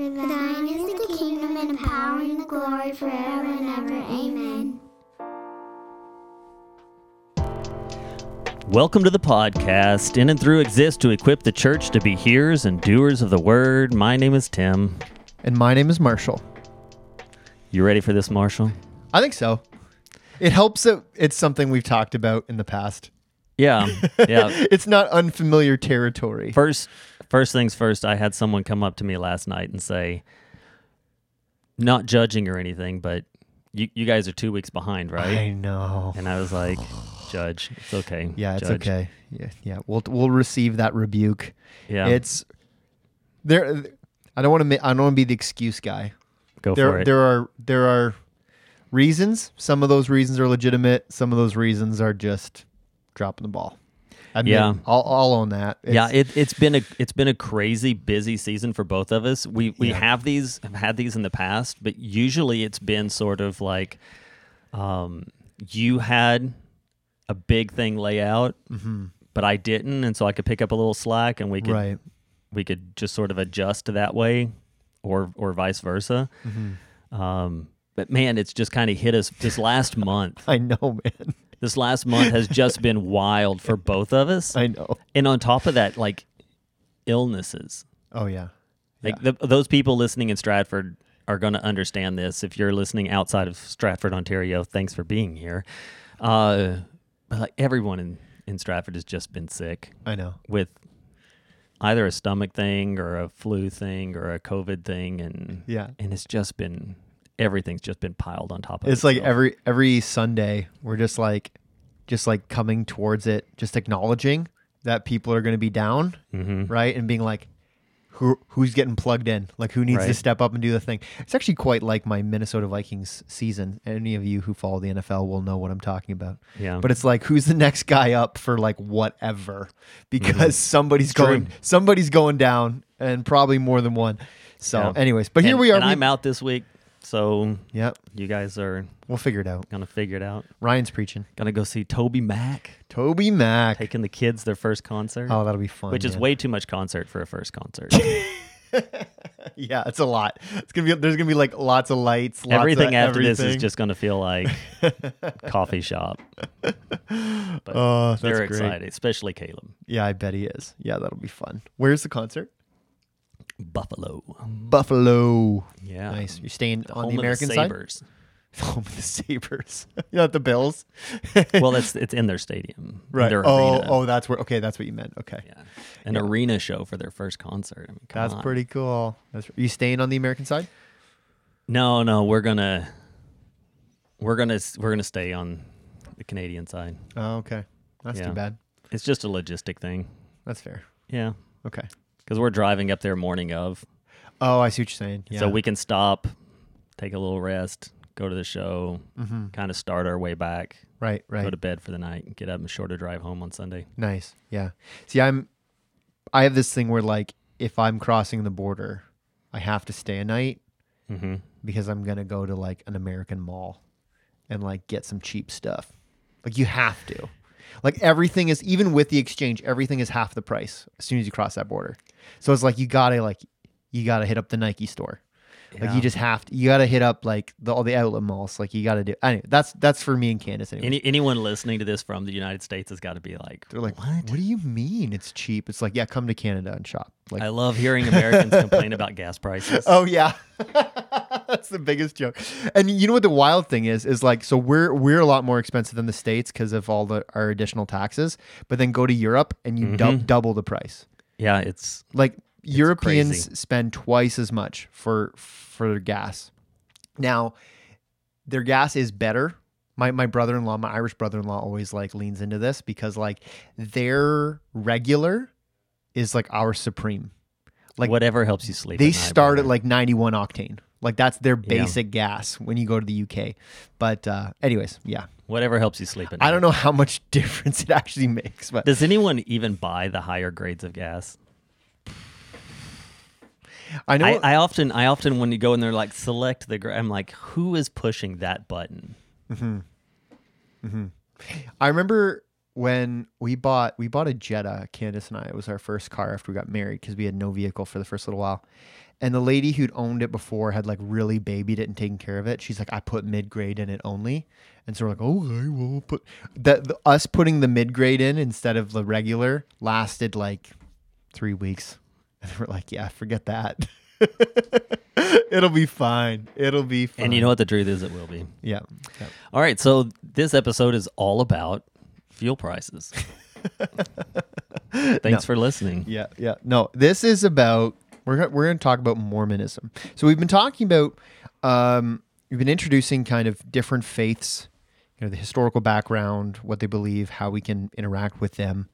For thine is the kingdom and the power and the glory forever and ever. Amen. Welcome to the podcast. In and Through exists to equip the church to be hearers and doers of the word. My name is Tim. And my name is Marshall. You ready for this, Marshall? I think so. It helps that it's something we've talked about in the past. Yeah. It's not unfamiliar territory. First things first, I had someone come up to me last night and say, not judging or anything, but you guys are 2 weeks behind, right? I know. And I was like, judge. It's okay. Yeah, it's judge. Okay. Yeah. We'll receive that rebuke. Yeah. It's there. I don't want to be the excuse guy. Go for it. There are reasons. Some of those reasons are legitimate. Some of those reasons are just dropping the ball. I'll own that. It's been a crazy busy season for both of us. We have had these in the past, but usually it's been sort of like you had a big thing lay out, mm-hmm. but I didn't, and so I could pick up a little slack, and we could just sort of adjust to that way, or vice versa. Mm-hmm. But man, it's just kind of hit us this last month. I know, man. This last month has just been wild for both of us. I know. And on top of that, like, illnesses. Oh, yeah. Like, those people listening in Stratford are going to understand this. If you're listening outside of Stratford, Ontario, thanks for being here. But, like, everyone in Stratford has just been sick. I know. With either a stomach thing or a flu thing or a COVID thing. And it's just been... Everything's just been piled on top of it. It's like every Sunday, we're just like coming towards it, just acknowledging that people are going to be down, mm-hmm. right? And being like, who's getting plugged in? Like, who needs to step up and do the thing? It's actually quite like my Minnesota Vikings season. Any of you who follow the NFL will know what I'm talking about. Yeah. But it's like, who's the next guy up for like whatever? Because mm-hmm. somebody's going down, and probably more than one. So, anyways, but here we are. And I'm out this week. So, you guys are... We'll figure it out. Going to figure it out. Ryan's preaching. Going to go see Toby Mac. Taking the kids their first concert. Oh, that'll be fun. Which is way too much concert for a first concert. Yeah, it's a lot. There's going to be like lots of lights. Everything after this is just going to feel like coffee shop. But they're excited, especially Caleb. Yeah, I bet he is. Yeah, that'll be fun. Where's the concert? Buffalo. Yeah. Nice. You're staying on the American side? Home of the Sabres. Not the Bills. Well, it's in their stadium. Right. Their arena. Oh, that's where. Okay, that's what you meant. Okay. Yeah. An arena show for their first concert. I mean, that's pretty cool. Are you staying on the American side? No, we're gonna stay on the Canadian side. Oh, okay. That's too bad. It's just a logistic thing. That's fair. Yeah. Okay. Because we're driving up there morning of. Oh, I see what you're saying. Yeah. So we can stop, take a little rest, go to the show, mm-hmm. kind of start our way back. Right. Go to bed for the night and get up and shorter drive home on Sunday. Nice. Yeah. See, I have this thing where like if I'm crossing the border, I have to stay a night mm-hmm. because I'm gonna go to like an American mall and like get some cheap stuff. Like you have to. Like everything is, even with the exchange, everything is half the price as soon as you cross that border. So it's like, you gotta hit up the Nike store. Yeah. Like you just have to, you gotta hit up like all the outlet malls. Like you gotta do, anyway, that's for me and Candace. Anyway. Anyone listening to this from the United States has got to be like, they're like, what do you mean it's cheap? It's like, yeah, come to Canada and shop. Like, I love hearing Americans complain about gas prices. Oh yeah. That's the biggest joke. And you know what the wild thing is like, so we're a lot more expensive than the States because of all our additional taxes, but then go to Europe and you mm-hmm. double the price. Yeah. It's like Europeans crazy. Spend twice as much for their gas. Now their gas is better. My brother-in-law, my Irish brother-in-law always like leans into this because like their regular is like our supreme. Like whatever helps you sleep. They start at like 91 octane. Like that's their basic gas when you go to the UK. But anyways, yeah. Whatever helps you sleep at night. I don't know how much difference it actually makes. But does anyone even buy the higher grades of gas? I know. I often when you go in there like select the I'm like, who is pushing that button? Mm-hmm. Mm-hmm. I remember when we bought a Jetta, Candace and I. It was our first car after we got married because we had no vehicle for the first little while. And the lady who'd owned it before had like really babied it and taken care of it. She's like, I put mid-grade in it only. And so we're like, okay, well, we'll put that. Us putting the mid-grade in instead of the regular lasted like 3 weeks. And we're like, yeah, forget that. It'll be fine. And you know what the truth is? It will be. Yeah. Yep. All right. So this episode is all about fuel prices. Thanks for listening. Yeah. Yeah. No, this is about... We're going to talk about Mormonism. So we've been talking about, we've been introducing kind of different faiths, you know, the historical background, what they believe, how we can interact with them.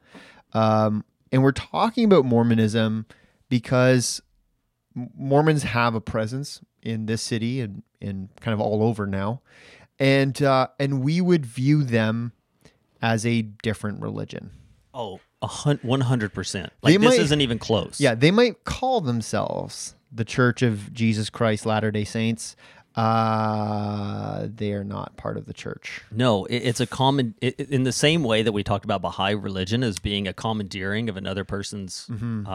And we're talking about Mormonism because Mormons have a presence in this city and kind of all over now. And we would view them as a different religion. Oh, 100%. Like, this isn't even close. Yeah, they might call themselves the Church of Jesus Christ Latter-day Saints. They are not part of the church. No, it's a common... in the same way that we talked about Baha'i religion as being a commandeering of another person's... Mm-hmm.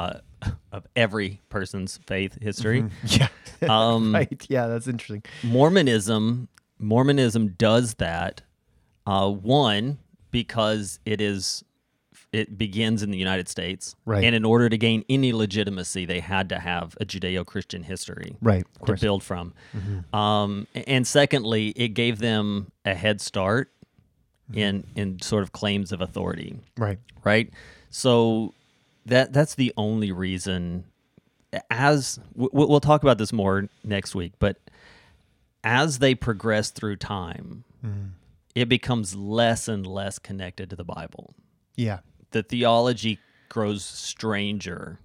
Of every person's faith history. Mm-hmm. Yeah, right. Yeah, that's interesting. Mormonism does that, one, because it begins in the United States, right? And in order to gain any legitimacy, they had to have a Judeo-Christian history, right? Of course. To build from. Mm-hmm. And secondly, it gave them a head start in sort of claims of authority, right? Right. So that's the only reason. As we'll talk about this more next week, but as they progress through time, it becomes less and less connected to the Bible. Yeah. The theology grows stranger,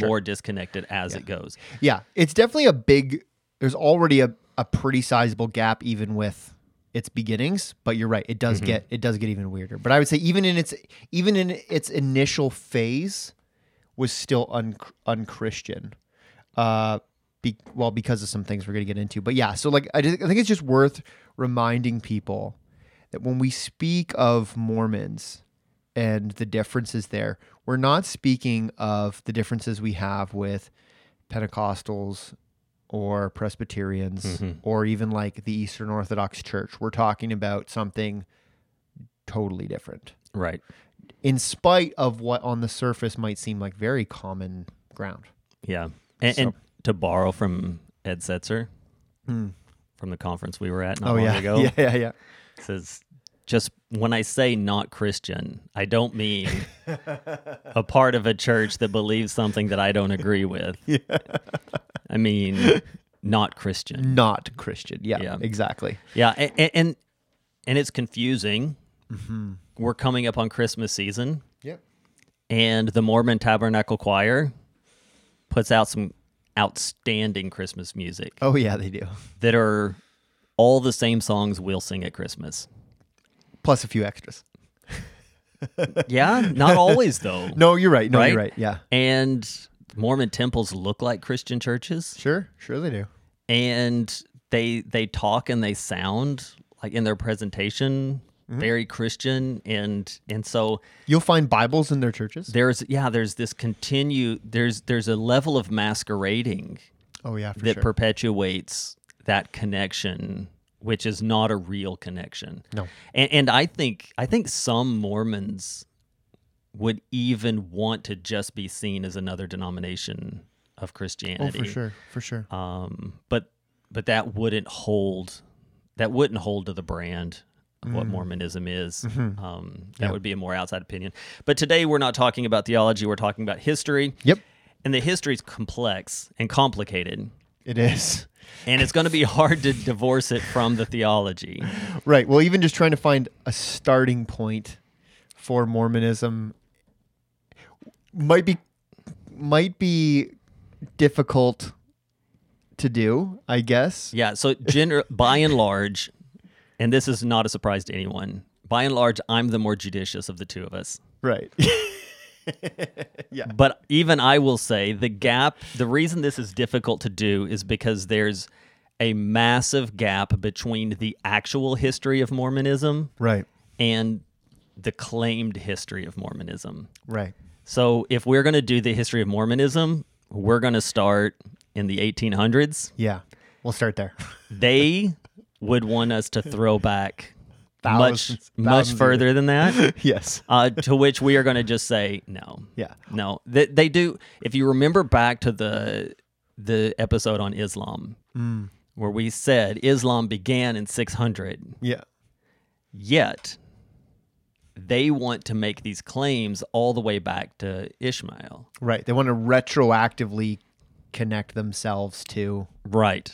more disconnected as it goes. Yeah, it's definitely there's already a pretty sizable gap even with its beginnings. But you're right, it does get even weirder. But I would say even in its initial phase was still unchristian. Because of some things we're going to get into. But yeah, so like I think it's just worth reminding people that when we speak of Mormons and the differences there, we're not speaking of the differences we have with Pentecostals or Presbyterians or even like the Eastern Orthodox Church. We're talking about something totally different. Right. In spite of what on the surface might seem like very common ground. Yeah. And to borrow from Ed Setzer from the conference we were at not long ago. Yeah. It says... Just when I say not Christian, I don't mean a part of a church that believes something that I don't agree with. Yeah. I mean, not Christian. Not Christian. Yeah. Exactly. Yeah, and it's confusing. Mm-hmm. We're coming up on Christmas season. Yep. And the Mormon Tabernacle Choir puts out some outstanding Christmas music. Oh, yeah, they do. That are all the same songs we'll sing at Christmas. Plus a few extras. Yeah, not always though. No, you're right. No, right? You're right. Yeah. And Mormon temples look like Christian churches. Sure they do. And they talk and they sound like in their presentation very Christian, and so you'll find Bibles in their churches. There's a level of masquerading. Oh yeah, for sure. That perpetuates that connection, which is not a real connection. No. And I think some Mormons would even want to just be seen as another denomination of Christianity. Oh, for sure. But that wouldn't hold to the brand of what Mormonism is. Mm-hmm. That would be a more outside opinion. But today we're not talking about theology, we're talking about history. Yep. And the history is complex and complicated. It is. And it's going to be hard to divorce it from the theology. Right. Well, even just trying to find a starting point for Mormonism might be difficult to do, I guess. Yeah. So by and large, and this is not a surprise to anyone, by and large, I'm the more judicious of the two of us. Right. Yeah. But even I will say the reason this is difficult to do is because there's a massive gap between the actual history of Mormonism, right, and the claimed history of Mormonism. Right. So if we're going to do the history of Mormonism, we're going to start in the 1800s. Yeah, we'll start there. They would want us to throw back thousands further than that. Yes. To which we are going to just say, no. Yeah. No. They do. If you remember back to the episode on Islam, where we said Islam began in 600. Yeah. Yet, they want to make these claims all the way back to Ishmael. Right. They want to retroactively connect themselves to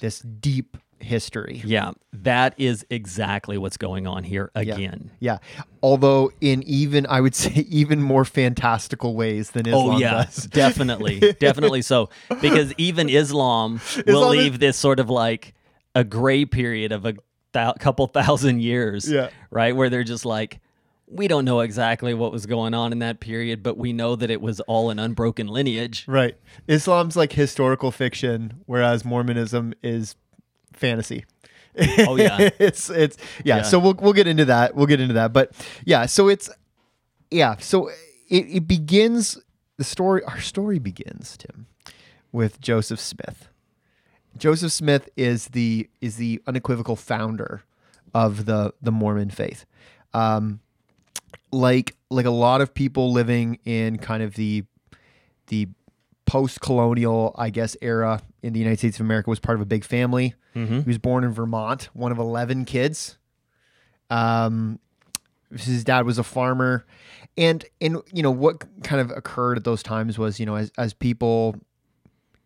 this deep history. Yeah, that is exactly what's going on here again. Yeah. Although in even more fantastical ways than Islam does. Definitely. Definitely so. Because even Islam will leave this sort of like a gray period of a couple thousand years, right? Where they're just like, we don't know exactly what was going on in that period, but we know that it was all an unbroken lineage. Right. Islam's like historical fiction, whereas Mormonism is fantasy. Oh yeah. it's So we'll get into that. But yeah, so it begins our story begins, Tim, with Joseph Smith. Joseph Smith is the unequivocal founder of the Mormon faith. Like a lot of people living in kind of the post-colonial, I guess, era in the United States of America, was part of a big family. Mm-hmm. He was born in Vermont, one of 11 kids. His dad was a farmer, and you know what kind of occurred at those times was, you know, as people,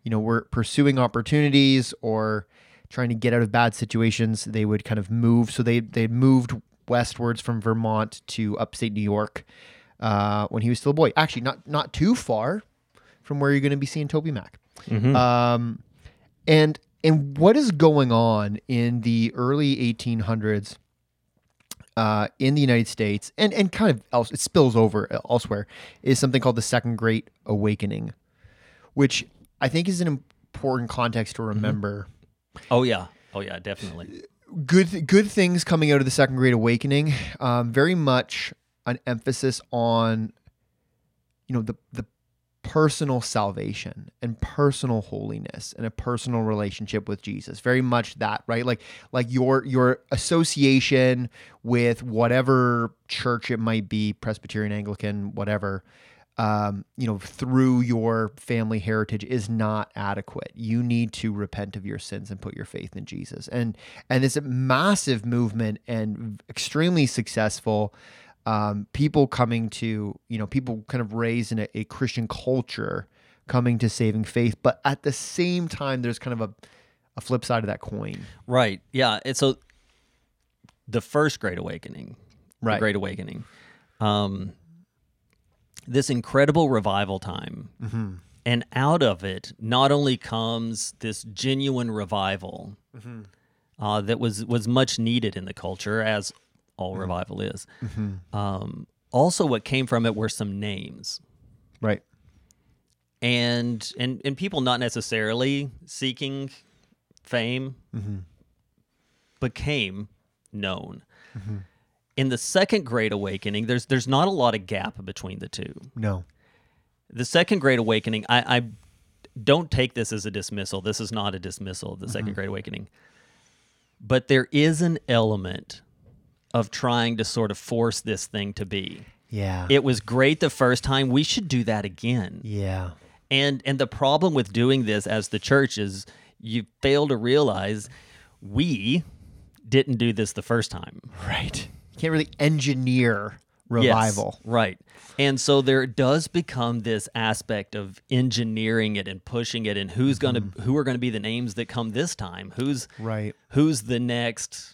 you know, were pursuing opportunities or trying to get out of bad situations, they would kind of move. So they moved westwards from Vermont to upstate New York when he was still a boy. Actually, not too far from where you're going to be seeing Toby Mac. Mm-hmm. And what is going on in the early 1800s in the United States, and kind of it spills over elsewhere, is something called the Second Great Awakening, which I think is an important context to remember. Mm-hmm. Oh yeah, definitely. Good things coming out of the Second Great Awakening. Very much an emphasis on, you know, the personal salvation and personal holiness and a personal relationship with Jesus. Very much that, right? Like your association with whatever church it might be, Presbyterian, Anglican, whatever, you know, through your family heritage is not adequate. You need to repent of your sins and put your faith in Jesus. And it's a massive movement and extremely successful. People coming to, you know, people kind of raised in a Christian culture coming to saving faith, but at the same time, there's kind of a flip side of that coin. Right. Yeah. And so the first Great Awakening, this incredible revival time, mm-hmm. and out of it not only comes this genuine revival mm-hmm. That was much needed in the culture, as all revival is. Mm-hmm. Also, what came from it were some names, right? And people not necessarily seeking fame mm-hmm. became known. Mm-hmm. In the Second Great Awakening, there's not a lot of gap between the two. No, the Second Great Awakening. I don't take this as a dismissal. This is not a dismissal of the mm-hmm. Second Great Awakening, but there is an element of trying to sort of force this thing to be. Yeah. It was great the first time. We should do that again. Yeah. And the problem with doing this as the church is you fail to realize we didn't do this the first time. Right. You can't really engineer revival. Yes, right. And so there does become this aspect of engineering it and pushing it and who's going to who are going to be the names that come this time? Who's the next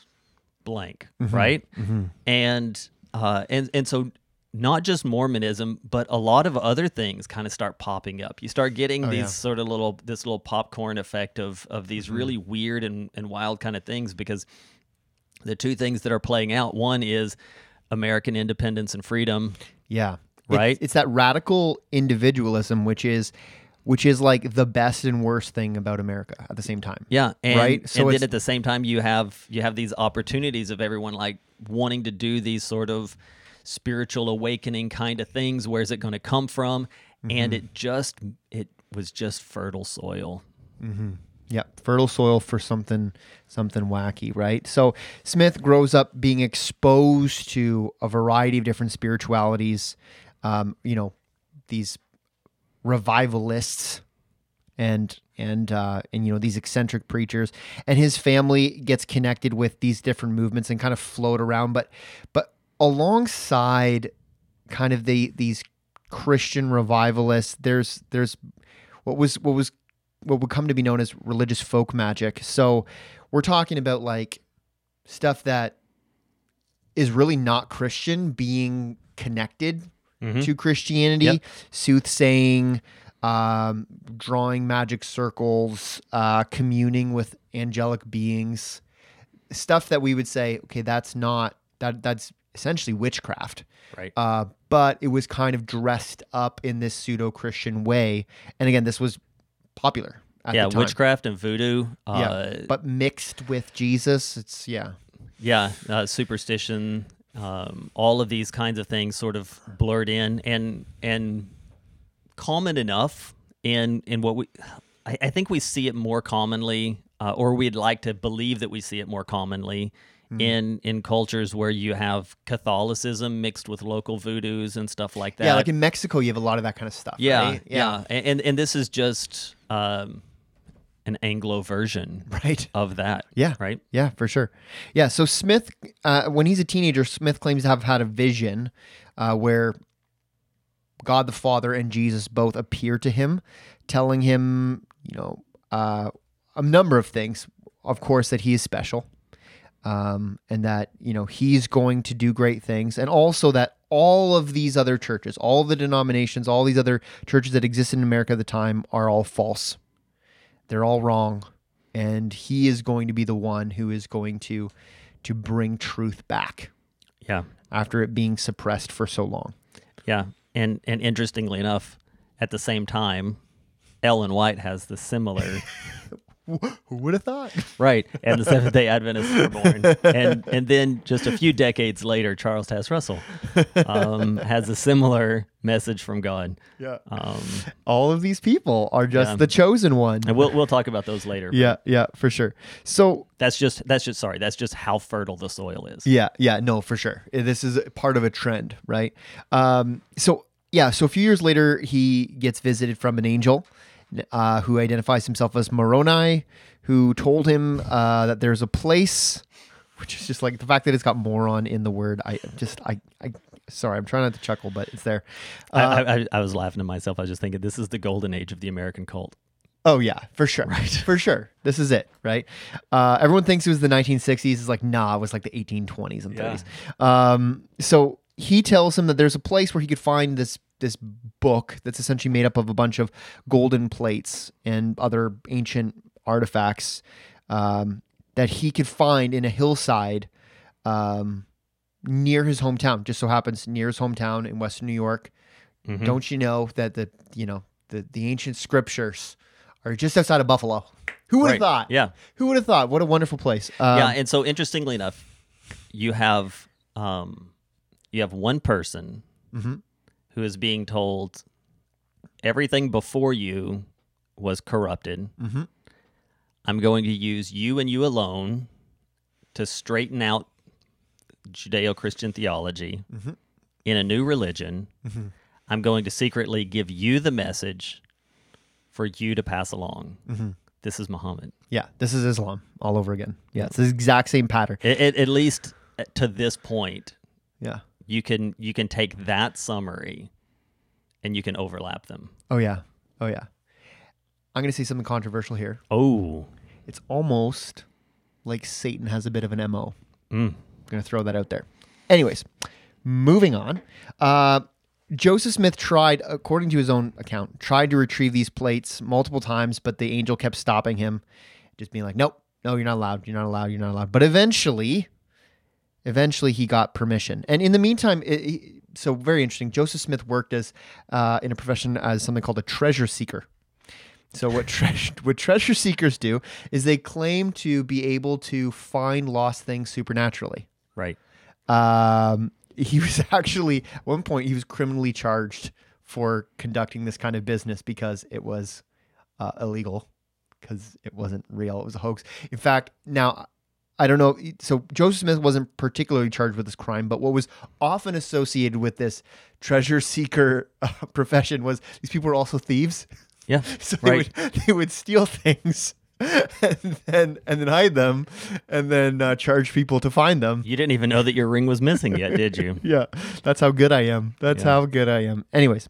blank, mm-hmm. right? Mm-hmm. And so not just Mormonism, but a lot of other things kind of start popping up. You start getting these sort of little popcorn effect of these mm-hmm. really weird and wild kind of things, because the two things that are playing out, one is American independence and freedom. Yeah. Right? It's that radical individualism, which is like the best and worst thing about America at the same time. Yeah, and, right? So and then at the same time, you have these opportunities of everyone like wanting to do these sort of spiritual awakening kind of things. Where's it going to come from? Mm-hmm. And it was just fertile soil. Mm-hmm. Yeah, fertile soil for something wacky, right? So Smith grows up being exposed to a variety of different spiritualities, these revivalists and these eccentric preachers, and his family gets connected with these different movements and kind of float around, but alongside kind of these Christian revivalists, there's what would come to be known as religious folk magic. So we're talking about like stuff that is really not Christian being connected mm-hmm. to Christianity, yep. Soothsaying, drawing magic circles, communing with angelic beings, stuff that we would say, okay, that's essentially witchcraft. Right. But it was kind of dressed up in this pseudo-Christian way. And again, this was popular at the time. Witchcraft and voodoo, but mixed with Jesus. It's superstition, all of these kinds of things sort of blurred in and common enough in what I think we see it more commonly, or we'd like to believe that we see it more commonly in cultures where you have Catholicism mixed with local voodoos and stuff like that. Yeah, like in Mexico, you have a lot of that kind of stuff. Yeah, right? And this is just an Anglo version, right, of that. Yeah, right. Yeah, for sure. Yeah. So Smith, when he's a teenager, Smith claims to have had a vision where God the Father and Jesus both appear to him, telling him, a number of things. Of course, that he is special. And that, he's going to do great things. And also that all of these other churches, all the denominations, all these other churches that existed in America at the time are all false. They're all wrong. And he is going to be the one who is going to bring truth back. Yeah. After it being suppressed for so long. Yeah. And interestingly enough, at the same time, Ellen White has the similar... Who would have thought? Right. And the Seventh-day Adventists were born. And then just a few decades later, Charles Taze Russell has a similar message from God. Yeah. All of these people are just the chosen one. And we'll talk about those later. Yeah, for sure. So that's just how fertile the soil is. Yeah, no, for sure. This is part of a trend, right? So a few years later, he gets visited from an angel who identifies himself as Moroni, who told him that there's a place, which is just like the fact that it's got moron in the word. Sorry, I'm trying not to chuckle, but it's there. I was laughing to myself. I was just thinking, this is the golden age of the American cult. Oh yeah, for sure. Right. For sure. This is it, right? Everyone thinks it was the 1960s. It's like, nah, it was like the 1820s and 30s. So he tells him that there's a place where he could find this book that's essentially made up of a bunch of golden plates and other ancient artifacts that he could find in a hillside near his hometown. Just so happens near his hometown in Western New York. Mm-hmm. Don't you know that the ancient scriptures are just outside of Buffalo? Who would have thought? Yeah. Who would have thought? What a wonderful place. And so interestingly enough, you have one person. Mm-hmm. Who is being told everything before you was corrupted. Mm-hmm. I'm going to use you and you alone to straighten out Judeo-Christian theology mm-hmm. in a new religion. Mm-hmm. I'm going to secretly give you the message for you to pass along. Mm-hmm. This is Muhammad. Yeah, this is Islam all over again. Yeah, it's the exact same pattern. At least to this point. Yeah. You can take that summary and you can overlap them. Oh, yeah. I'm going to say something controversial here. Oh. It's almost like Satan has a bit of an MO. I'm going to throw that out there. Anyways, moving on. Joseph Smith tried, according to his own account, to retrieve these plates multiple times, but the angel kept stopping him, just being like, nope, no, you're not allowed, you're not allowed, you're not allowed. But Eventually, he got permission. And in the meantime, so very interesting, Joseph Smith worked as in a profession as something called a treasure seeker. So what treasure seekers do is they claim to be able to find lost things supernaturally. Right. He was actually, at one point, he was criminally charged for conducting this kind of business because it was illegal, because it wasn't real. It was a hoax. In fact, now, I don't know. So Joseph Smith wasn't particularly charged with this crime, but what was often associated with this treasure seeker profession was these people were also thieves. Yeah, so right. They would steal things and then hide them and then charge people to find them. You didn't even know that your ring was missing yet, did you? Yeah, that's how good I am. How good I am. Anyways,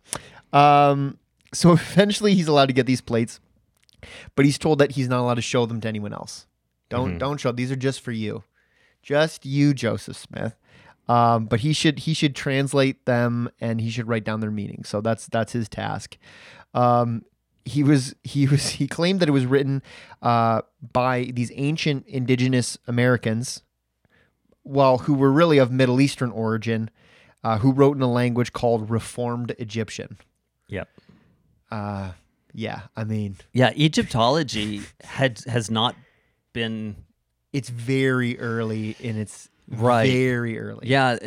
so eventually he's allowed to get these plates, but he's told that he's not allowed to show them to anyone else. Don't show. These are just for you. Just you, Joseph Smith. But he should translate them and he should write down their meaning. So that's his task. He claimed that it was written by these ancient indigenous Americans, who were really of Middle Eastern origin, who wrote in a language called Reformed Egyptian. Yep. Egyptology has not been. It's very early in its. Right. Very early. Yeah.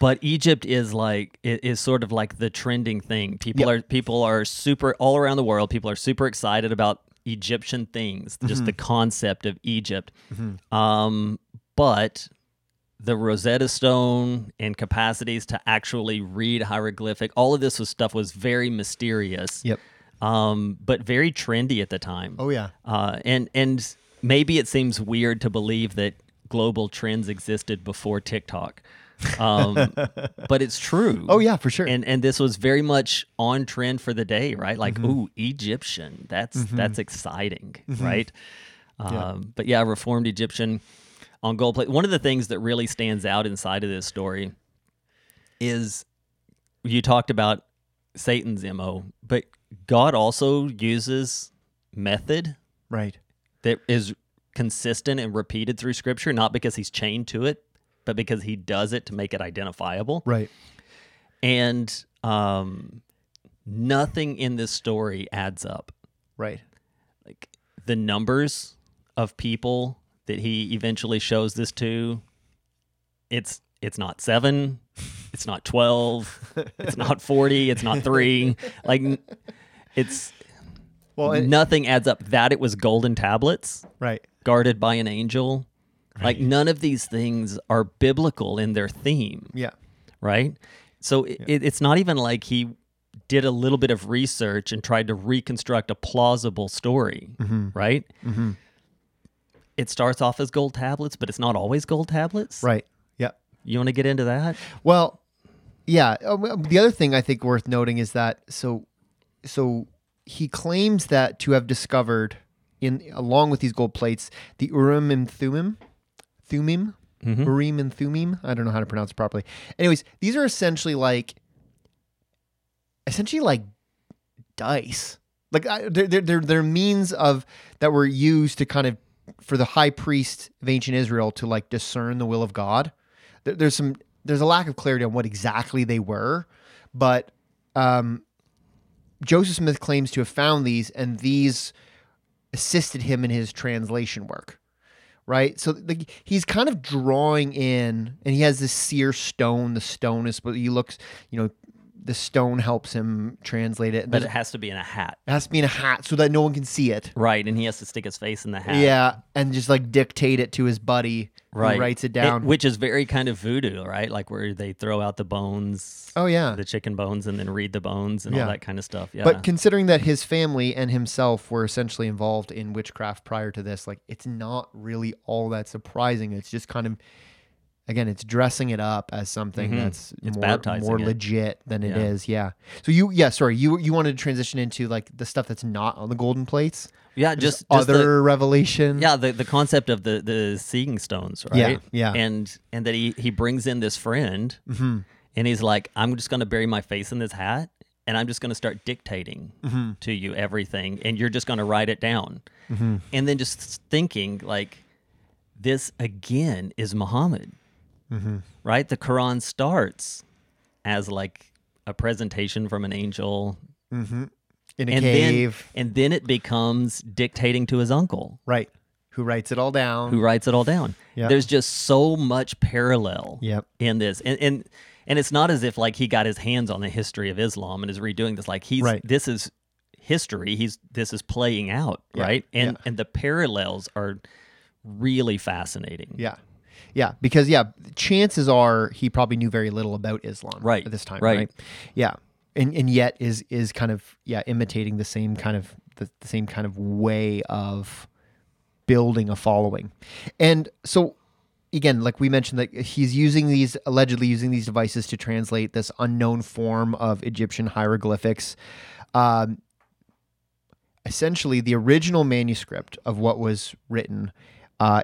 But Egypt is sort of like the trending thing. People are super all around the world. People are super excited about Egyptian things, just the concept of Egypt. Mm-hmm. But the Rosetta Stone and capacities to actually read hieroglyphic, all of this was very mysterious. Yep. But very trendy at the time. Oh yeah. And maybe it seems weird to believe that global trends existed before TikTok. But it's true. Oh yeah, for sure. And this was very much on trend for the day, right? Like, ooh, Egyptian. That's exciting, right? But yeah, Reformed Egyptian on gold plate. One of the things that really stands out inside of this story is you talked about Satan's MO, but God also uses method, right? That is consistent and repeated through Scripture, not because he's chained to it, but because he does it to make it identifiable. Right. And nothing in this story adds up. Right. Like the numbers of people that he eventually shows this to, it's not 7, it's not 12, it's not 40, it's not 3. Like it's... Well, nothing adds up. That it was golden tablets, right? Guarded by an angel, right. Like none of these things are biblical in their theme. Yeah, right. So it's not even like he did a little bit of research and tried to reconstruct a plausible story, right? Mm-hmm. It starts off as gold tablets, but it's not always gold tablets, right? Yeah. You want to get into that? Well, yeah. The other thing I think worth noting is that so. He claims that to have discovered, along with these gold plates, the Urim and Thummim? Urim and Thummim? I don't know how to pronounce it properly. Anyways, these are essentially like dice. Like they're means of that were used to kind of for the high priest of ancient Israel to like discern the will of God. There's a lack of clarity on what exactly they were, but Joseph Smith claims to have found these, and these assisted him in his translation work, right? So he's kind of drawing in, and he has this seer stone. The stone is, but he looks, the stone helps him translate it. But it has to be in a hat. It has to be in a hat so that no one can see it. Right, and he has to stick his face in the hat. Yeah, and just like dictate it to his buddy who writes it down. Which is very kind of voodoo, right? Like where they throw out the bones. Oh, yeah. The chicken bones and then read the bones and all that kind of stuff. Yeah. But considering that his family and himself were essentially involved in witchcraft prior to this, like it's not really all that surprising. It's just kind of... Again, it's dressing it up as something that's more legit than it is. Yeah. So you wanted to transition into like the stuff that's not on the golden plates. Yeah, just other revelation. Yeah, the concept of the seeing stones, right? Yeah, yeah. And that he brings in this friend, and he's like, I'm just going to bury my face in this hat, and I'm just going to start dictating to you everything, and you're just going to write it down, and then just thinking like, this again is Muhammad. Mm-hmm. Right? The Quran starts as like a presentation from an angel in a cave. And then it becomes dictating to his uncle. Right. Who writes it all down. Yep. There's just so much parallel in this. And And it's not as if like he got his hands on the history of Islam and is redoing this. Like he's this is history. This is playing out, right? And and the parallels are really fascinating. Yeah, because chances are he probably knew very little about Islam at this time, right? Yeah. And yet is kind of imitating the same kind of the same kind of way of building a following. And so again, like we mentioned, that he's using these allegedly devices to translate this unknown form of Egyptian hieroglyphics. Essentially, the original manuscript of what was written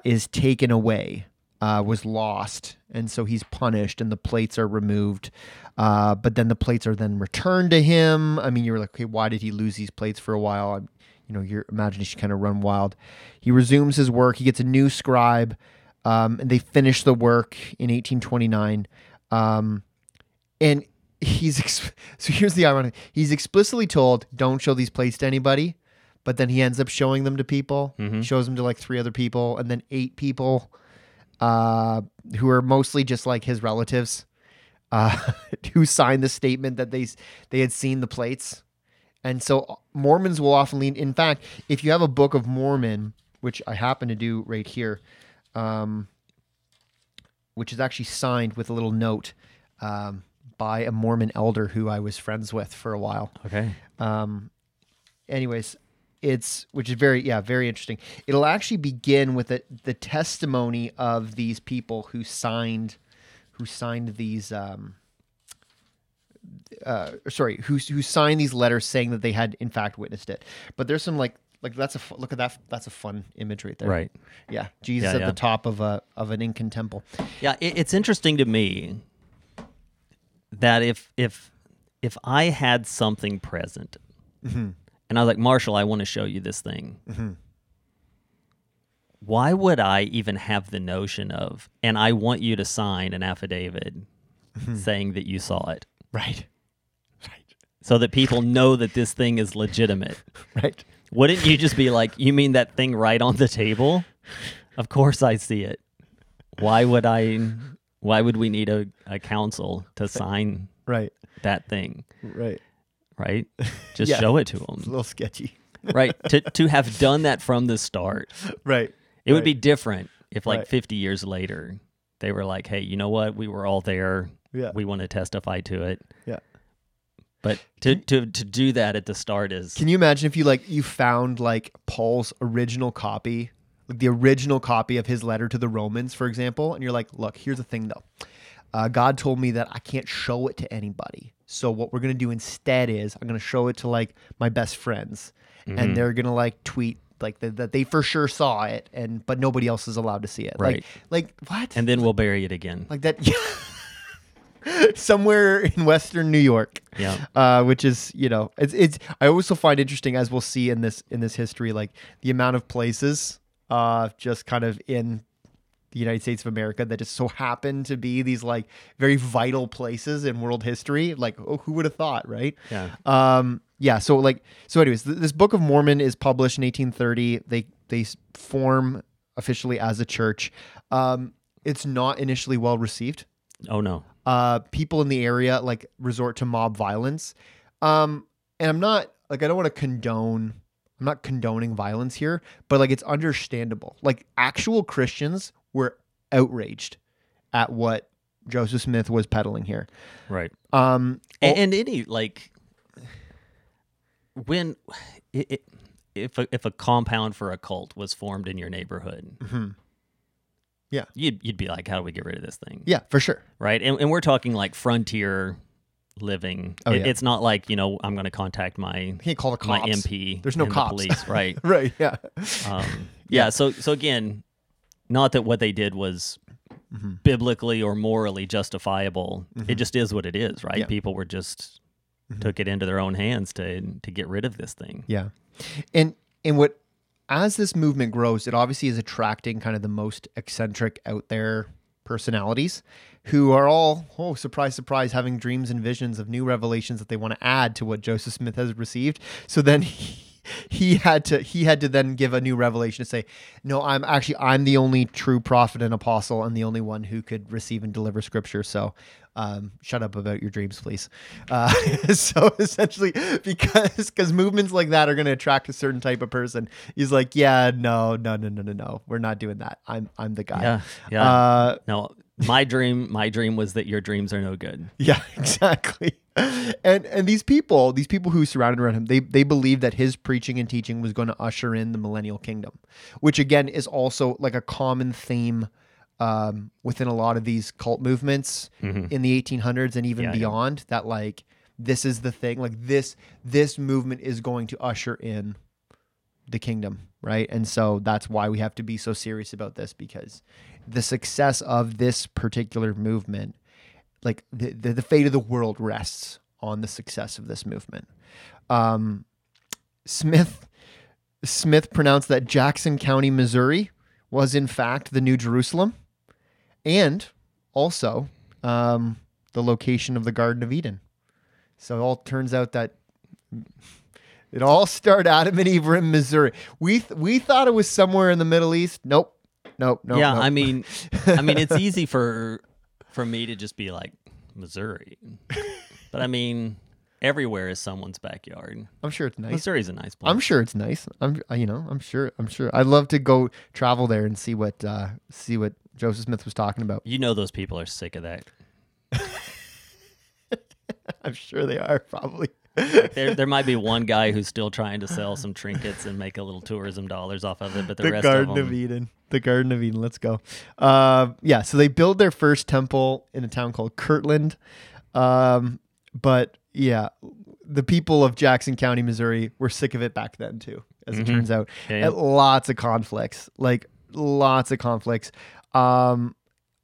is taken away. Was lost, and so he's punished, and the plates are removed. But then the plates are then returned to him. I mean, you were like, okay, why did he lose these plates for a while? You know, your imagination kind of run wild. He resumes his work. He gets a new scribe, and they finish the work in 1829. And he's so here's the irony. He's explicitly told, "Don't show these plates to anybody," but then he ends up showing them to people. Mm-hmm. He shows them to like 3 other people, and then 8 people. Who are mostly just like his relatives, who signed the statement that they had seen the plates. And so Mormons will often lean. In fact, if you have a Book of Mormon, which I happen to do right here, which is actually signed with a little note by a Mormon elder who I was friends with for a while. Okay. Anyways. Which is very interesting. It'll actually begin with the testimony of these people who signed these who signed these letters saying that they had in fact witnessed it. But there's some like that's a look at that, that's a fun image right there. Right. Yeah, Jesus at the top of an Incan temple. Yeah, it's interesting to me that if I had something present. Mm-hmm. And I was like, Marshall, I want to show you this thing. Mm-hmm. Why would I even have the notion of, and I want you to sign an affidavit saying that you saw it? Right. So that people know that this thing is legitimate. Right. Wouldn't you just be like, you mean that thing right on the table? Of course I see it. Why would we need a counsel to sign that thing? Right? Just show it to them. It's a little sketchy. Right. To have done that from the start. Right. It would be different if 50 years later they were like, hey, you know what? We were all there. Yeah. We want to testify to it. Yeah. But to do that at the start is... Can you imagine if you found Paul's original copy, the original copy of his letter to the Romans, for example, and you're like, look, here's the thing though. God told me that I can't show it to anybody. So what we're going to do instead is I'm going to show it to my best friends, and they're going to tweet that they for sure saw it, but nobody else is allowed to see it. Right. Like what? And then we'll bury it again. Like that. Yeah. Somewhere in Western New York. Yeah. Which is, it's I also find interesting, as we'll see in this history, the amount of places just kind of in the United States of America that just so happened to be these very vital places in world history. Who would have thought, right? Yeah. So anyways, this Book of Mormon is published in 1830. They form officially as a church. It's not initially well received. Oh no. People in the area resort to mob violence. And I'm not I don't want to condone. I'm not condoning violence here, but it's understandable. Actual Christians were outraged at what Joseph Smith was peddling here. Right. And any when if a compound for a cult was formed in your neighborhood, yeah, you'd be like, how do we get rid of this thing? Yeah, for sure. Right. And we're talking frontier living. Oh, yeah. It's not I'm going to contact you can't call the cops. My MP. There's no cops. Police, right. Right. Yeah. Yeah. So again, not that what they did was biblically or morally justifiable. It just is what it is, right? Yeah. People were just took it into their own hands to get rid of this thing. Yeah. And what, as this movement grows, it obviously is attracting kind of the most eccentric out there personalities who are all, oh, surprise, surprise, having dreams and visions of new revelations that they want to add to what Joseph Smith has received. So then he he had to then give a new revelation to say, no, I'm the only true prophet and apostle and the only one who could receive and deliver scripture. So shut up about your dreams, please. So essentially, because movements like that are going to attract a certain type of person. He's like, yeah, no, we're not doing that. I'm the guy. Yeah. No, my dream was that your dreams are no good. Yeah, exactly. And these people who surrounded around him, they believed that his preaching and teaching was going to usher in the millennial kingdom, which again is also like a common theme within a lot of these cult movements in the 1800s and even beyond. That like this is the thing, like this movement is going to usher in the kingdom, right? And so that's why we have to be so serious about this, because the success of this particular movement, like the fate of the world rests on the success of this movement. Smith pronounced that Jackson County, Missouri was in fact the New Jerusalem, and also the location of the Garden of Eden. So it all turns out that it all started Adam and Eve were in Missouri. We thought it was somewhere in the Middle East. Nope. Yeah, nope. I mean, it's easy for me to just be like Missouri, but I mean, everywhere is someone's backyard. I'm sure it's nice. Missouri's a nice place. I'm sure it's nice. I'm sure. I'd love to go travel there and see what Joseph Smith was talking about. You know, those people are sick of that. I'm sure they are, probably. There might be one guy who's still trying to sell some trinkets and make a little tourism dollars off of it, but the rest Garden of them... The Garden of Eden. Let's go. So they build their first temple in a town called Kirtland. The people of Jackson County, Missouri were sick of it back then too, as it turns out. Yeah. Lots of conflicts.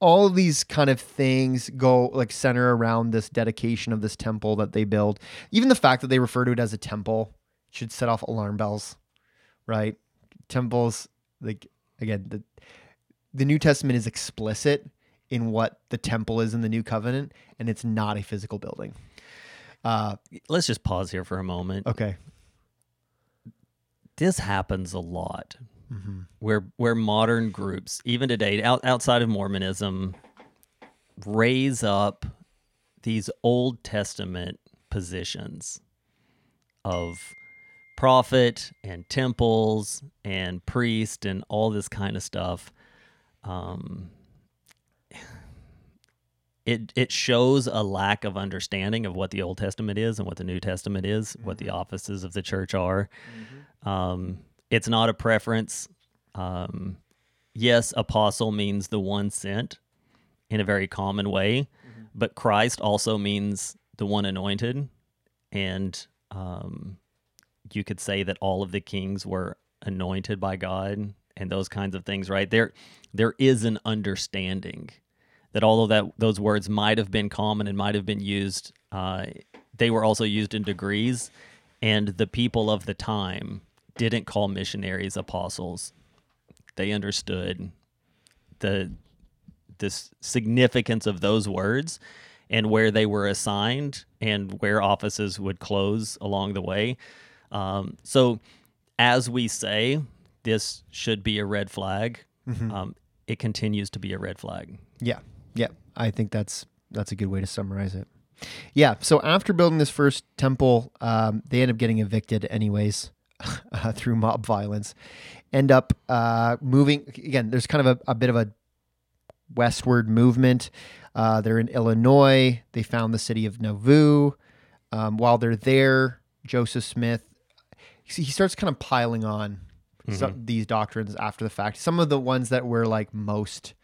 All of these kind of things go like center around this dedication of this temple that they build. Even the fact that they refer to it as a temple should set off alarm bells, right? Temples, like again, the New Testament is explicit in what the temple is in the New Covenant, and it's not a physical building. Let's just pause here for a moment. Okay. This happens a lot. Mm-hmm. Where modern groups, even today, outside of Mormonism, raise up these Old Testament positions of prophet and temples and priest and all this kind of stuff. It shows a lack of understanding of what the Old Testament is and what the New Testament is, what the offices of the church are. It's not a preference. Yes, apostle means the one sent in a very common way, but Christ also means the one anointed. And you could say that all of the kings were anointed by God and those kinds of things, right? There is an understanding that although those words might have been common and might have been used, they were also used in degrees, and the people of the time didn't call missionaries apostles. They understood the significance of those words and where they were assigned and where offices would close along the way. So as we say, this should be a red flag, it continues to be a red flag. Yeah. I think that's a good way to summarize it. Yeah. So after building this first temple, they end up getting evicted anyways. Through mob violence, end up moving again. There's kind of a bit of a westward movement. They're in Illinois. They found the city of Nauvoo. While they're there, Joseph Smith, he starts kind of piling on these doctrines after the fact. Some of the ones that were like most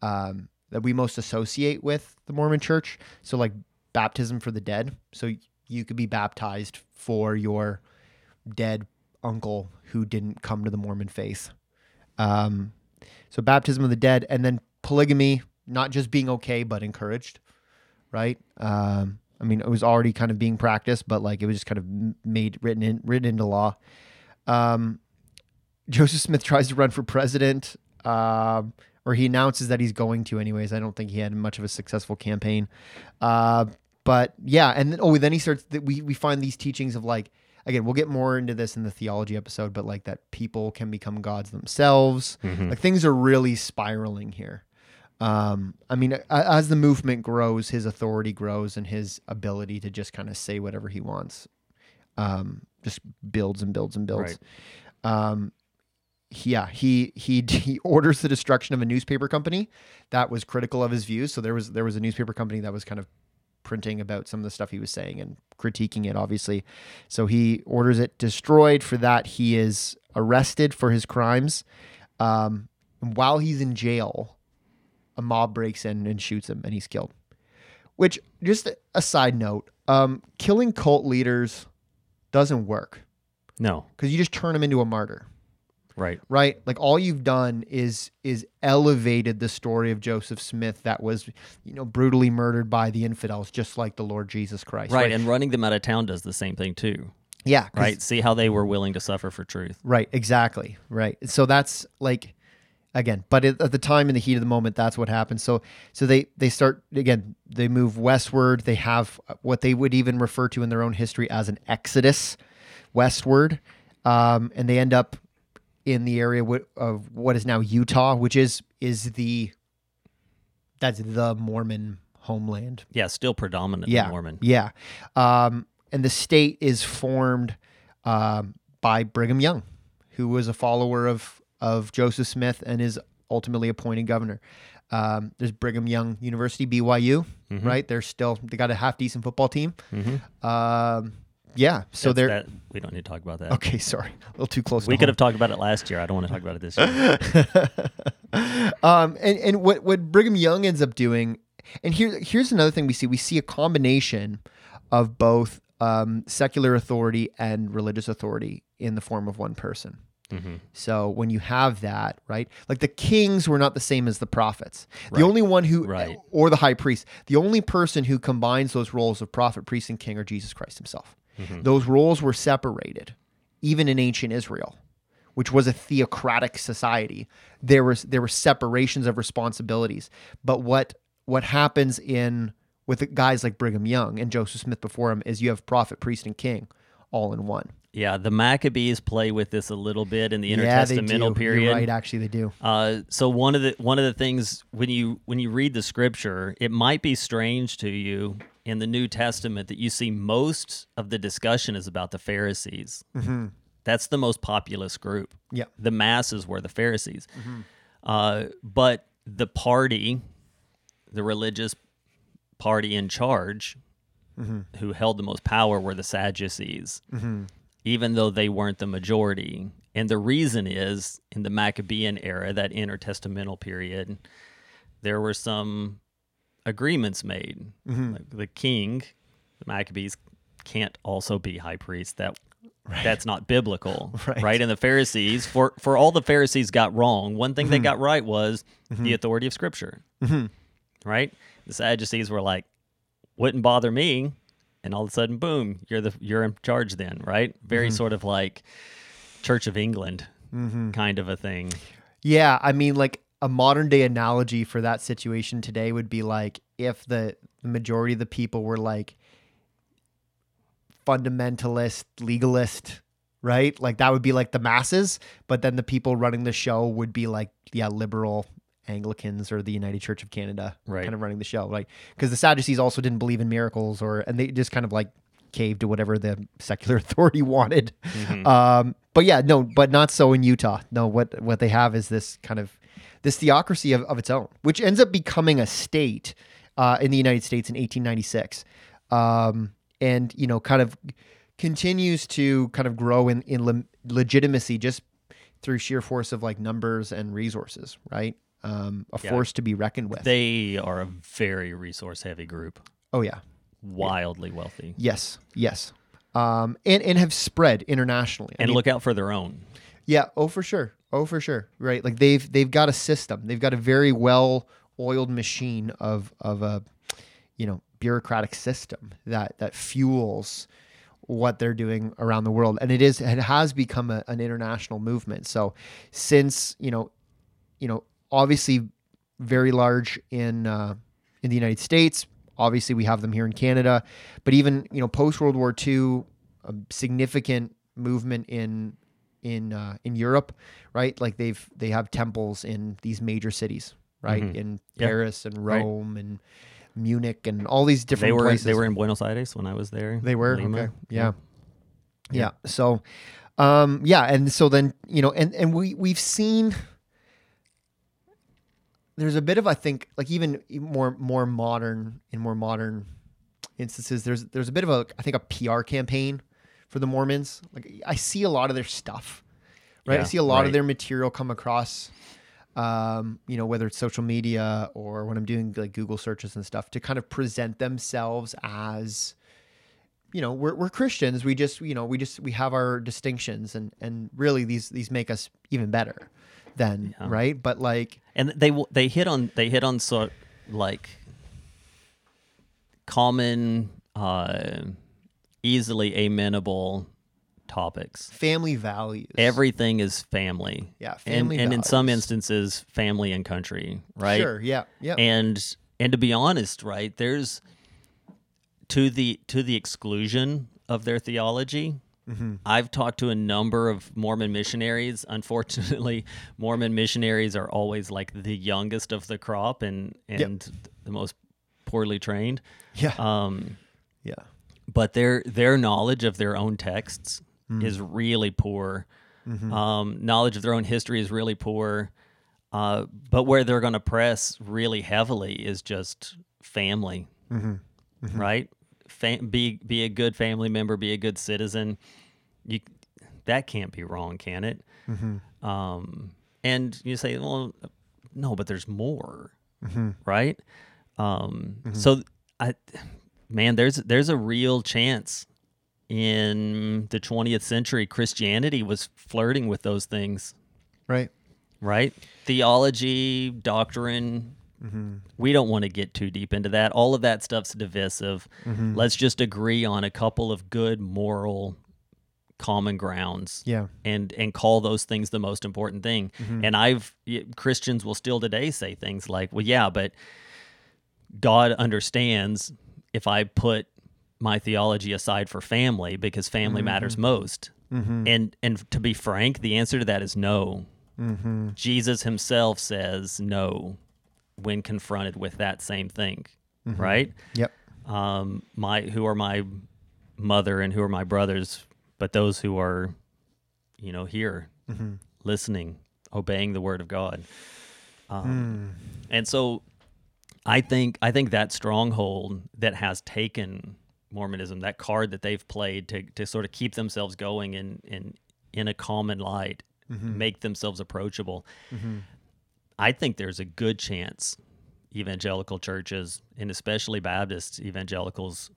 that we most associate with the Mormon Church. So like baptism for the dead. So you could be baptized for your dead uncle who didn't come to the Mormon faith. So baptism of the dead, and then polygamy, not just being okay, but encouraged, right? I mean, it was already kind of being practiced, but like it was just kind of written into law. Joseph Smith tries to run for president, or he announces that he's going to anyways. I don't think he had much of a successful campaign. But yeah. And then he starts, we find these teachings of like, again, we'll get more into this in the theology episode, but like that people can become gods themselves. Mm-hmm. Like things are really spiraling here. I mean, as the movement grows, his authority grows and his ability to just kind of say whatever he wants just builds and builds and builds. Right. Yeah, he orders the destruction of a newspaper company that was critical of his views. So there was a newspaper company that was kind of printing about some of the stuff he was saying and critiquing it, obviously. So he orders it destroyed. For that, he is arrested for his crimes. And while he's in jail, a mob breaks in and shoots him, and he's killed. Which, just a side note, killing cult leaders doesn't work. No. Because you just turn them into a martyr. Right. Right. Like all you've done is elevated the story of Joseph Smith that was, you know, brutally murdered by the infidels, just like the Lord Jesus Christ. Right. And running them out of town does the same thing too. Yeah. Right. See how they were willing to suffer for truth. Right. Exactly. Right. So that's like, again, but at the time, in the heat of the moment, that's what happens. So they start, again, they move westward. They have what they would even refer to in their own history as an exodus westward. And they end up in the area of what is now Utah, which is the Mormon homeland. Yeah, still predominantly Mormon. Yeah. And the state is formed by Brigham Young, who was a follower of Joseph Smith and is ultimately appointed governor. There's Brigham Young University, BYU, mm-hmm. right? They got a half-decent football team. Mm-hmm. Yeah, so there. We don't need to talk about that. Okay, sorry, a little too close. We could have talked about it last year. I don't want to talk about it this year. And what Brigham Young ends up doing, and here's another thing we see a combination of both secular authority and religious authority in the form of one person. Mm-hmm. So when you have that, right, like the kings were not the same as the prophets. Right. The only one who, right. or the high priest, the only person who combines those roles of prophet, priest, and king are Jesus Christ himself. Mm-hmm. Those roles were separated, even in ancient Israel, which was a theocratic society. There were separations of responsibilities. But what happens with guys like Brigham Young and Joseph Smith before him is you have prophet, priest, and king all in one. Yeah, the Maccabees play with this a little bit in the intertestamental period. You're right, actually, they do. So one of the things when you read the scripture, it might be strange to you in the New Testament that you see most of the discussion is about the Pharisees. Mm-hmm. That's the most populous group. Yeah, the masses were the Pharisees, mm-hmm. But the party, the religious party in charge, mm-hmm. who held the most power, were the Sadducees. Mm-hmm. Even though they weren't the majority. And the reason is, in the Maccabean era, that intertestamental period, there were some agreements made. Mm-hmm. Like the king, the Maccabees, can't also be high priest. That's not biblical, right? And the Pharisees, for all the Pharisees got wrong, one thing mm-hmm. they got right was mm-hmm. the authority of Scripture, mm-hmm. right? The Sadducees were like, wouldn't bother me. And all of a sudden, boom, you're in charge then, right? Very mm-hmm. sort of like Church of England mm-hmm. kind of a thing. Yeah, I mean, like a modern day analogy for that situation today would be like if the majority of the people were like fundamentalist, legalist, right? Like that would be like the masses, but then the people running the show would be like, yeah, liberal Anglicans or the United Church of Canada, right. kind of running the show, like because the Sadducees also didn't believe in miracles, and they just kind of like caved to whatever the secular authority wanted. Mm-hmm. But yeah, no, but not so in Utah. No, what they have is this kind of this theocracy of its own, which ends up becoming a state in the United States in 1896, and you know, kind of continues to kind of grow in legitimacy just through sheer force of like numbers and resources, right? A force to be reckoned with. They are a very resource-heavy group. Oh, yeah. Wildly wealthy. Yes. And have spread internationally. And I mean, look out for their own. Yeah, oh, for sure, right? Like they've got a system. They've got a very well-oiled machine of a, you know, bureaucratic system that fuels what they're doing around the world. And it has become an international movement. So since, you know, obviously very large in the United States. Obviously we have them here in Canada, but even, you know, post World War II, a significant movement in Europe, right? Like they have temples in these major cities, right? Mm-hmm. In Paris and Rome and Munich and all these different places. They were in Buenos Aires when I was there. They were Lima. Okay. Yeah. So, and so then, and we've seen there's a bit of, I think, like even more modern instances, there's a bit of a PR campaign for the Mormons. Like I see a lot of their stuff, right? Yeah, I see a lot of their material come across, whether it's social media or when I'm doing like Google searches and stuff to kind of present themselves as, we're Christians. We just, we have our distinctions and really these make us even better than, right? But like, and they hit on sort of like common, easily amenable topics. Family values. Everything is family. Yeah, family and values. And in some instances, family and country, right? Sure, yeah. And to be honest, right, there's to the exclusion of their theology. Mm-hmm. I've talked to a number of Mormon missionaries. Unfortunately, Mormon missionaries are always like the youngest of the crop and the most poorly trained. Yeah. But their knowledge of their own texts is really poor. Mm-hmm. Knowledge of their own history is really poor. But where they're going to press really heavily is just family, mm-hmm. right? Be a good family member, be a good citizen. That can't be wrong, can it? Mm-hmm. And you say, well, no, but there's more, mm-hmm. right? Mm-hmm. So there's a real chance in the 20th century Christianity was flirting with those things. Right? Theology, doctrine. Mm-hmm. We don't want to get too deep into that. All of that stuff's divisive. Mm-hmm. Let's just agree on a couple of good moral common grounds and call those things the most important thing. Mm-hmm. And Christians will still today say things like, well, yeah, but God understands if I put my theology aside for family, because family mm-hmm. matters most. Mm-hmm. And to be frank, the answer to that is no. Mm-hmm. Jesus himself says no when confronted with that same thing, mm-hmm. right? Yep. Who are my mother and who are my brothers, but those who are, here, mm-hmm. listening, obeying the word of God. And so I think that stronghold that has taken Mormonism, that card that they've played to sort of keep themselves going in a common light, mm-hmm. make themselves approachable, mm-hmm. I think there's a good chance evangelical churches, and especially Baptist evangelicals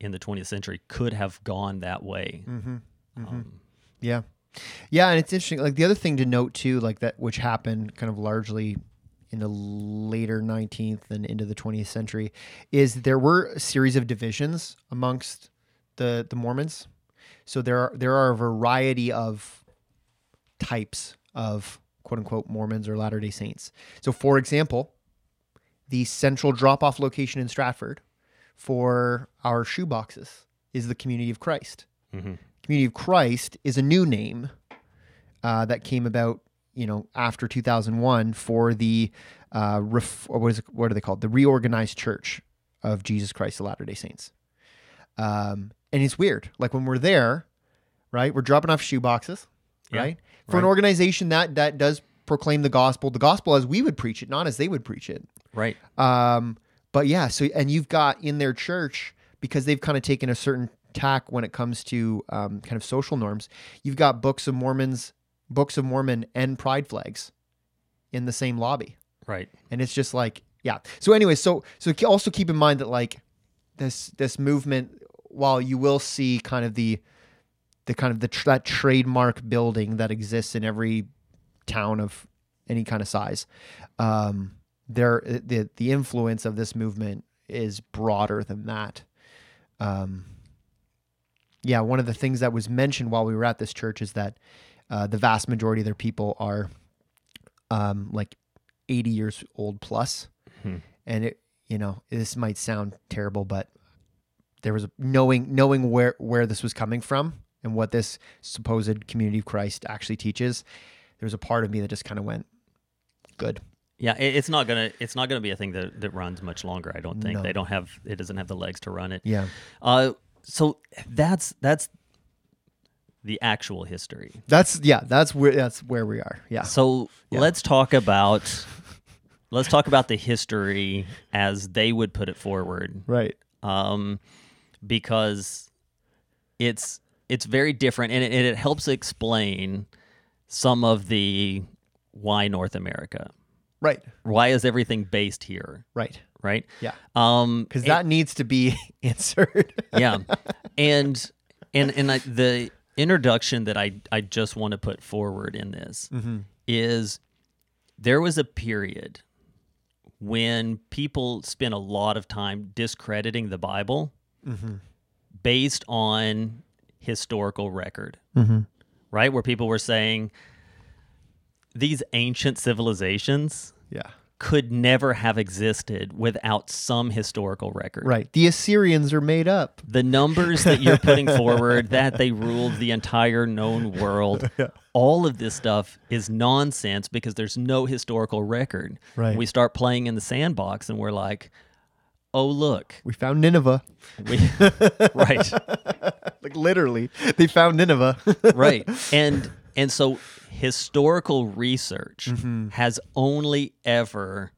in the 20th century, could have gone that way. Mm-hmm. Mm-hmm. Yeah, and it's interesting. Like the other thing to note too, like that which happened kind of largely in the later 19th and into the 20th century, is there were a series of divisions amongst the Mormons. So there are a variety of types of quote-unquote Mormons or Latter-day Saints. So, for example, the central drop-off location in Stratford for our shoeboxes is the Community of Christ. Mm-hmm. Community of Christ is a new name that came about after 2001 for the, what are they called? The Reorganized Church of Jesus Christ of Latter-day Saints. And it's weird. Like when we're there, right, we're dropping off shoeboxes, right? For an organization that does proclaim the gospel as we would preach it, not as they would preach it. Right. So you've got in their church, because they've kind of taken a certain tack when it comes to kind of social norms, you've got Books of Mormon and pride flags in the same lobby. Right. And it's just like, yeah. So anyway, so also keep in mind that like this movement, while you will see kind of that trademark building that exists in every town of any kind of size, the influence of this movement is broader than that. One of the things that was mentioned while we were at this church is that the vast majority of their people are like 80 years old plus. Mm-hmm. And it, this might sound terrible, but there was a knowing where this was coming from and what this supposed Community of Christ actually teaches, there was a part of me that just kind of went, good. Yeah, it's not gonna be a thing that runs much longer. I don't think. No. It doesn't have the legs to run it. Yeah. So that's the actual history. That's where we are. Yeah. So yeah. Let's talk about the history as they would put it forward. Right. Because it's very different, and it helps explain some of the why North America. Right. Why is everything based here? Right. Yeah. Because that needs to be answered. Yeah. And the introduction that I just want to put forward in this is there was a period when people spent a lot of time discrediting the Bible based on historical record, right? Where people were saying, these ancient civilizations could never have existed without some historical record. Right. The Assyrians are made up. The numbers that you're putting forward, that they ruled the entire known world, all of this stuff is nonsense because there's no historical record. Right. We start playing in the sandbox and we're like, oh, look. We found Nineveh. Right. Like literally, they found Nineveh. Right. And so historical research has only ever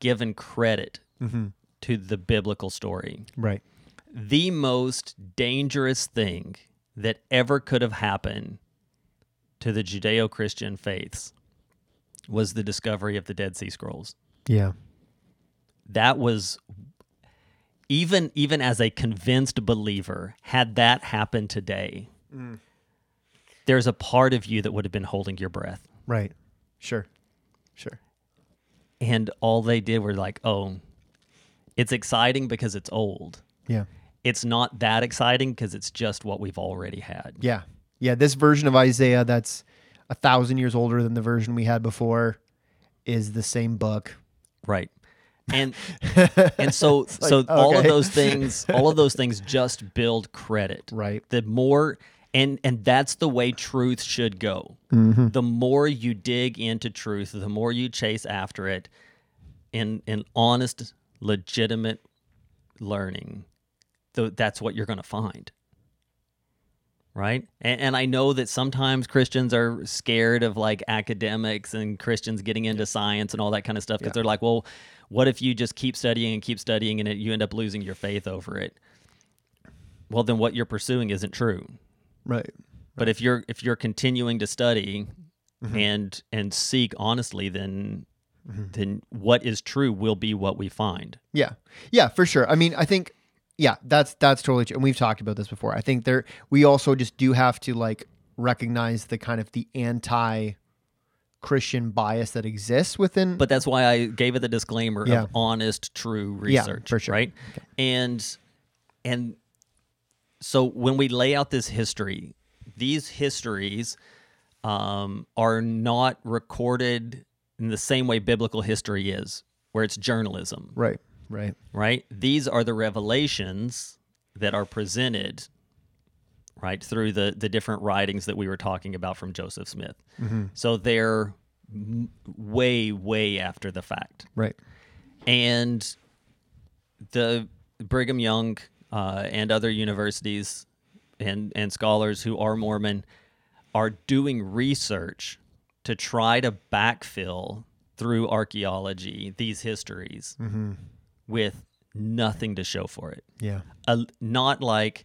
given credit to the biblical story. Right. The most dangerous thing that ever could have happened to the Judeo-Christian faiths was the discovery of the Dead Sea Scrolls. Yeah. That was, even as a convinced believer, had that happened today, there's a part of you that would have been holding your breath. Right. Sure. And all they did were like, oh, it's exciting because it's old. Yeah. It's not that exciting because it's just what we've already had. Yeah. Yeah. This version of Isaiah that's 1,000 years older than the version we had before is the same book. Right. And so like, so okay. all of those things just build credit. Right. The more And that's the way truth should go. The more you dig into truth, the more you chase after it in honest, legitimate learning, that's what you're going to find. Right? And I know that sometimes Christians are scared of like academics and Christians getting into science and all that kind of stuff because they're like, well, what if you just keep studying and you end up losing your faith over it? Well, then what you're pursuing isn't true. Right. But if you're continuing to study and seek honestly, then what is true will be what we find. Yeah. Yeah, for sure. I mean, I think that's totally true. And we've talked about this before. I think we also just do have to like recognize the kind of the anti-Christian bias that exists within. But that's why I gave it the disclaimer of honest, true research, for sure. Right? Okay. And so when we lay out this history, these histories are not recorded in the same way biblical history is, where it's journalism. Right. These are the revelations that are presented, right, through the different writings that we were talking about from Joseph Smith. So they're way, way after the fact. Right. And the Brigham Young and other universities and scholars who are Mormon are doing research to try to backfill through archaeology these histories with nothing to show for it. Yeah, not like,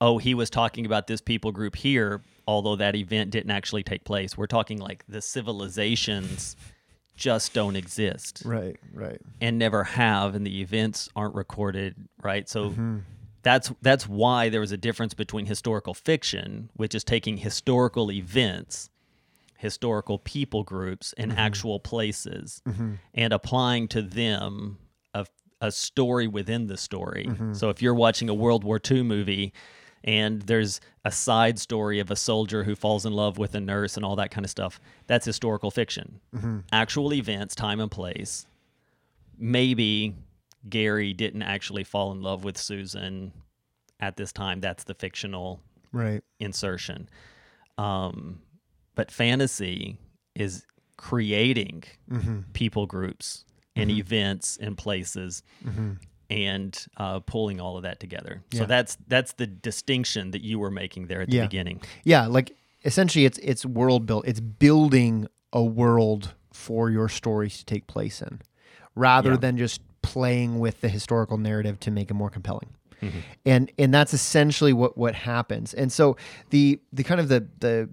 oh, he was talking about this people group here, although that event didn't actually take place. We're talking like the civilizations just don't exist. Right. And never have, and the events aren't recorded, right? So that's why there was a difference between historical fiction, which is taking historical events, historical people groups, and actual places, and applying to them a story within the story. So if you're watching a World War II movie, and there's a side story of a soldier who falls in love with a nurse and all that kind of stuff, that's historical fiction. Actual events, time and place. Maybe Gary didn't actually fall in love with Susan at this time, that's the fictional insertion. But fantasy is creating people groups and events and places and pulling all of that together. Yeah. So that's the distinction that you were making there at the beginning. Yeah, like essentially it's world built. It's building a world for your stories to take place in, rather than just playing with the historical narrative to make it more compelling. Mm-hmm. And that's essentially what happens. And so the kind of the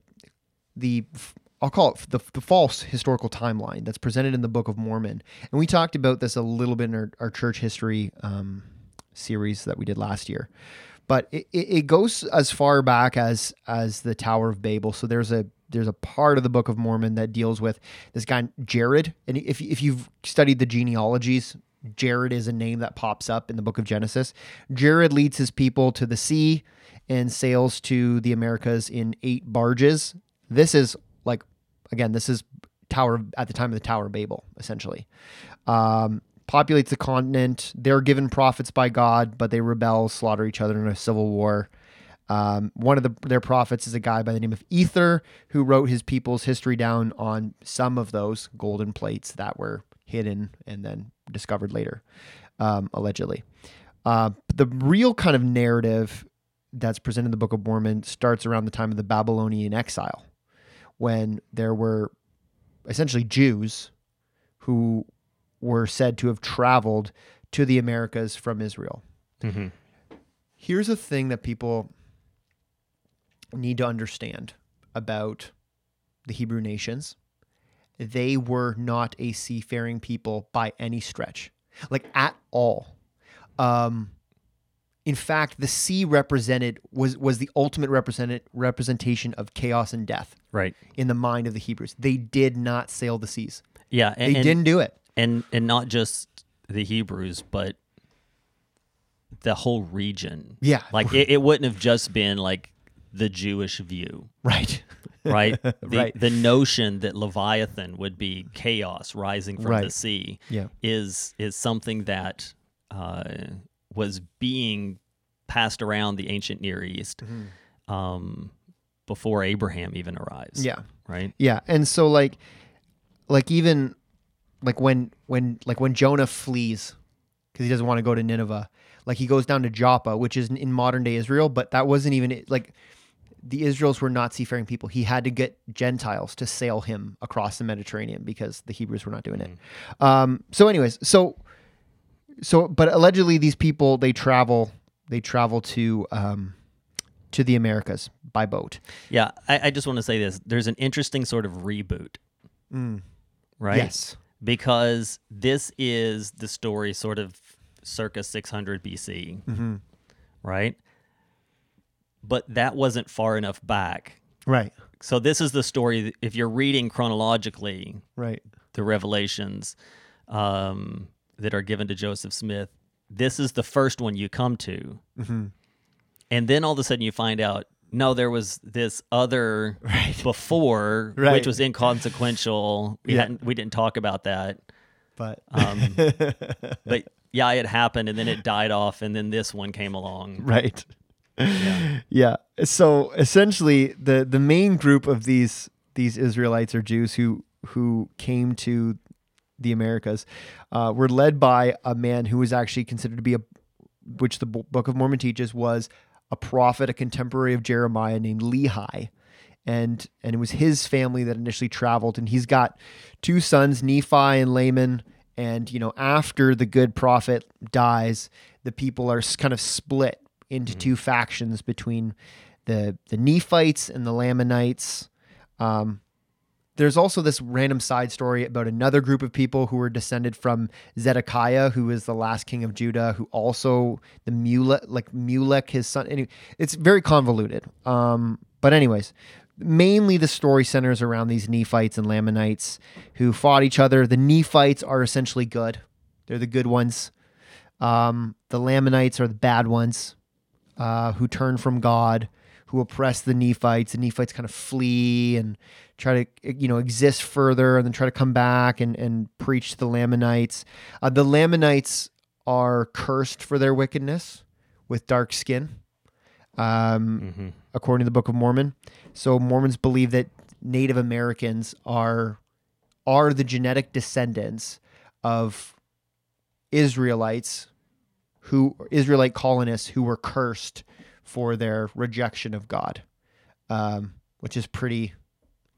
I'll call it the false historical timeline that's presented in the Book of Mormon. And we talked about this a little bit in our church history series that we did last year. But it goes as far back as the Tower of Babel. So there's a part of the Book of Mormon that deals with this guy, Jared. And if you've studied the genealogies, Jared is a name that pops up in the book of Genesis. Jared leads his people to the sea and sails to the Americas in 8 barges. This is like, again, this is at the time of the Tower of Babel, essentially. Populates the continent. They're given prophets by God, but they rebel, slaughter each other in a civil war. One of their prophets is a guy by the name of Ether, who wrote his people's history down on some of those golden plates that were hidden and then discovered later, allegedly. The real kind of narrative that's presented in the Book of Mormon starts around the time of the Babylonian exile, when there were essentially Jews who were said to have traveled to the Americas from Israel. Mm-hmm. Here's a thing that people need to understand about the Hebrew nations. They were not a seafaring people by any stretch, like at all. In fact, the sea was the ultimate representation of chaos and death, right, in the mind of the Hebrews. They did not sail the seas. Yeah, they didn't do it. And not just the Hebrews, but the whole region. Yeah, like it wouldn't have just been like the Jewish view, right? Right? The notion that Leviathan would be chaos rising from the sea is something that was being passed around the ancient Near East before Abraham even arrives. Yeah. Right? Yeah. And so when Jonah flees because he doesn't want to go to Nineveh, like he goes down to Joppa, which is in modern day Israel, but that wasn't even like the Israels were not seafaring people. He had to get Gentiles to sail him across the Mediterranean because the Hebrews were not doing it. But allegedly these people, they travel to the Americas by boat. Yeah. I just want to say this. There's an interesting sort of reboot, right? Yes. Because this is the story sort of circa 600 BC, right? But that wasn't far enough back. Right. So this is the story, if you're reading chronologically, right, the revelations that are given to Joseph Smith, this is the first one you come to. Mm-hmm. And then all of a sudden you find out, no, there was this other before, which was inconsequential. We didn't talk about that. But but yeah, it happened, and then it died off, and then this one came along. Right. Yeah. So essentially, the main group of these Israelites or Jews who came to the Americas were led by a man who was actually considered to be which the Book of Mormon teaches was a prophet, a contemporary of Jeremiah named Lehi, and it was his family that initially traveled, and he's got 2 sons, Nephi and Laman. And after the good prophet dies, the people are kind of split into 2 factions between the Nephites and the Lamanites. There's also this random side story about another group of people who were descended from Zedekiah, who is the last king of Judah, who also the Mulek, his son. Anyway, it's very convoluted. But anyways, mainly the story centers around these Nephites and Lamanites who fought each other. The Nephites are essentially good. They're the good ones. The Lamanites are the bad ones, who turn from God, who oppress the Nephites. The Nephites kind of flee and try to, exist further and then try to come back and preach to the Lamanites. The Lamanites are cursed for their wickedness with dark skin. according to the Book of Mormon. So Mormons believe that Native Americans are the genetic descendants of Israelite colonists who were cursed for their rejection of God, which is pretty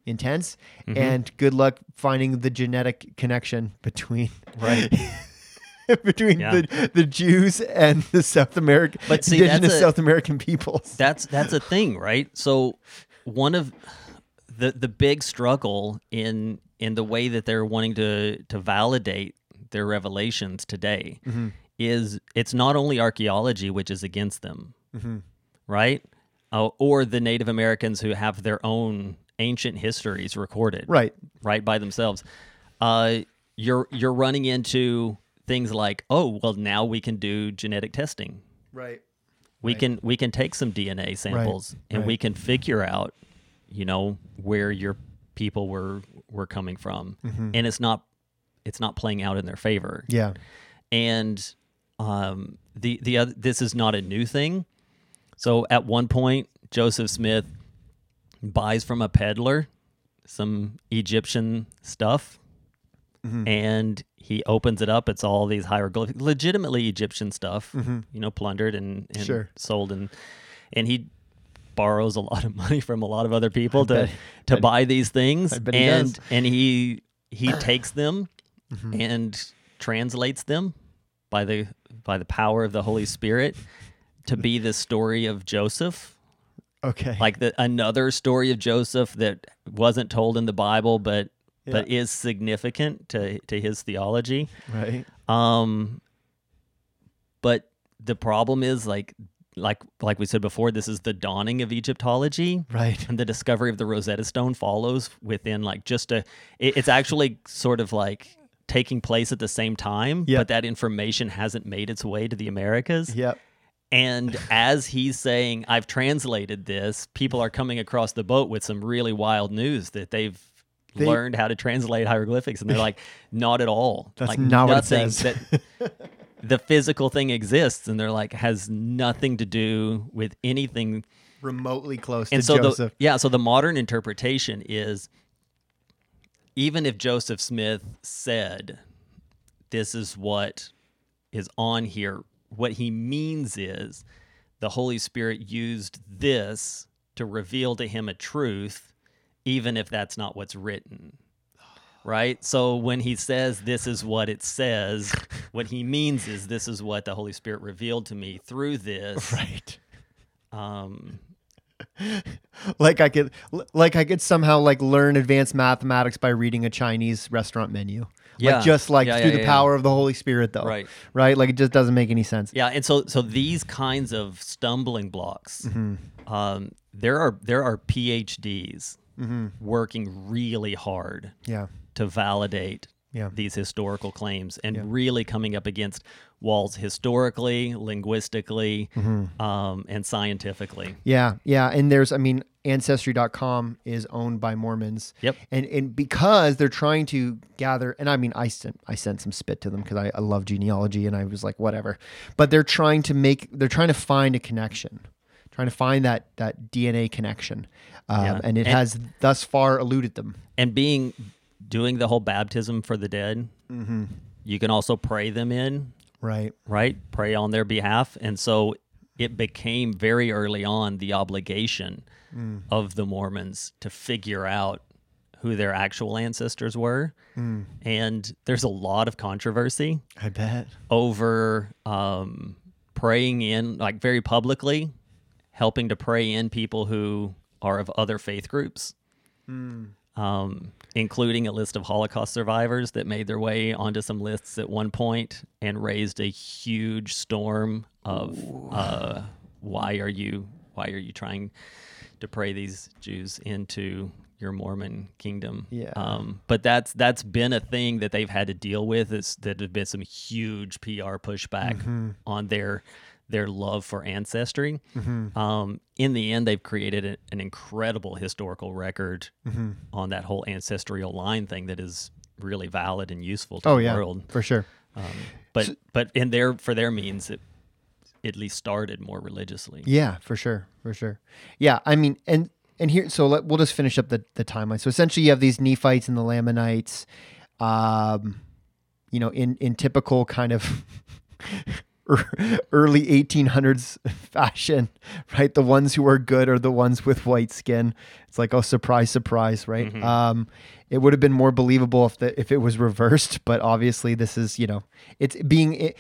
intense. Mm-hmm. And good luck finding the genetic connection between the Jews and the South American indigenous South American peoples. That's a thing, right? So one of the big struggle in the way that they're wanting to validate their revelations today is it's not only archaeology, which is against them, right? Or the Native Americans who have their own ancient histories recorded, right by themselves. You're running into things like, oh, well, now we can do genetic testing, right? We can take some DNA samples and we can figure out, where your people were coming from, and it's not playing out in their favor. Yeah, and the other, this is not a new thing. So at one point, Joseph Smith buys from a peddler some Egyptian stuff, and he opens it up. It's all these hieroglyphics, legitimately Egyptian stuff, plundered and sold, and he borrows a lot of money from a lot of other people to buy these things, and he takes them and translates them by the power of the Holy Spirit to be the story of Joseph. Okay. Like another story of Joseph that wasn't told in the Bible, but is significant to his theology. Right. But the problem is like we said before, this is the dawning of Egyptology. Right. And the discovery of the Rosetta Stone follows within it's actually sort of like taking place at the same time, but that information hasn't made its way to the Americas. Yep. And as he's saying, I've translated this, people are coming across the boat with some really wild news that they learned how to translate hieroglyphics. And they're like, not at all. That's like not what it says. That the physical thing exists. And they're like, has nothing to do with anything remotely close to Joseph. So the modern interpretation is, even if Joseph Smith said, this is what is on here, what he means is the Holy Spirit used this to reveal to him a truth, even if that's not what's written, right? So when he says, this is what it says, what he means is this is what the Holy Spirit revealed to me through this. Right. I could somehow learn advanced mathematics by reading a Chinese restaurant menu. Through the power of the Holy Spirit, though. Right? Like, it just doesn't make any sense. Yeah, and so these kinds of stumbling blocks, there are PhDs working really hard to validate these historical claims and really coming up against walls historically, linguistically, and scientifically. Yeah. And Ancestry.com is owned by Mormons. Yep. And because they're trying to gather, and I sent some spit to them because I love genealogy and I was like, whatever. But they're trying to find a connection, trying to find that DNA connection. And it has thus far eluded them. And doing the whole baptism for the dead, you can also pray them in. Right? Pray on their behalf. And so it became very early on the obligation of the Mormons to figure out who their actual ancestors were. And there's a lot of controversy. I bet. Over praying in, very publicly, helping to pray in people who are of other faith groups. Including a list of Holocaust survivors that made their way onto some lists at one point and raised a huge storm of why are you trying to pray these Jews into your Mormon kingdom? Yeah. But that's been a thing that they've had to deal with. Is that there's been some huge PR pushback on their love for ancestry. In the end, they've created an incredible historical record on that whole ancestral line thing that is really valid and useful to the world. Oh, yeah, for sure. But in their means, it at least started more religiously. Yeah, for sure, for sure. Yeah, I mean, and here, so we'll just finish up the timeline. So essentially, you have these Nephites and the Lamanites, you know, in typical kind of early 1800s fashion, right? The ones who are good are the ones with white skin. It's like, oh, surprise, surprise, right? Mm-hmm. It would have been more believable if it was reversed, but obviously this is, you know, it's being...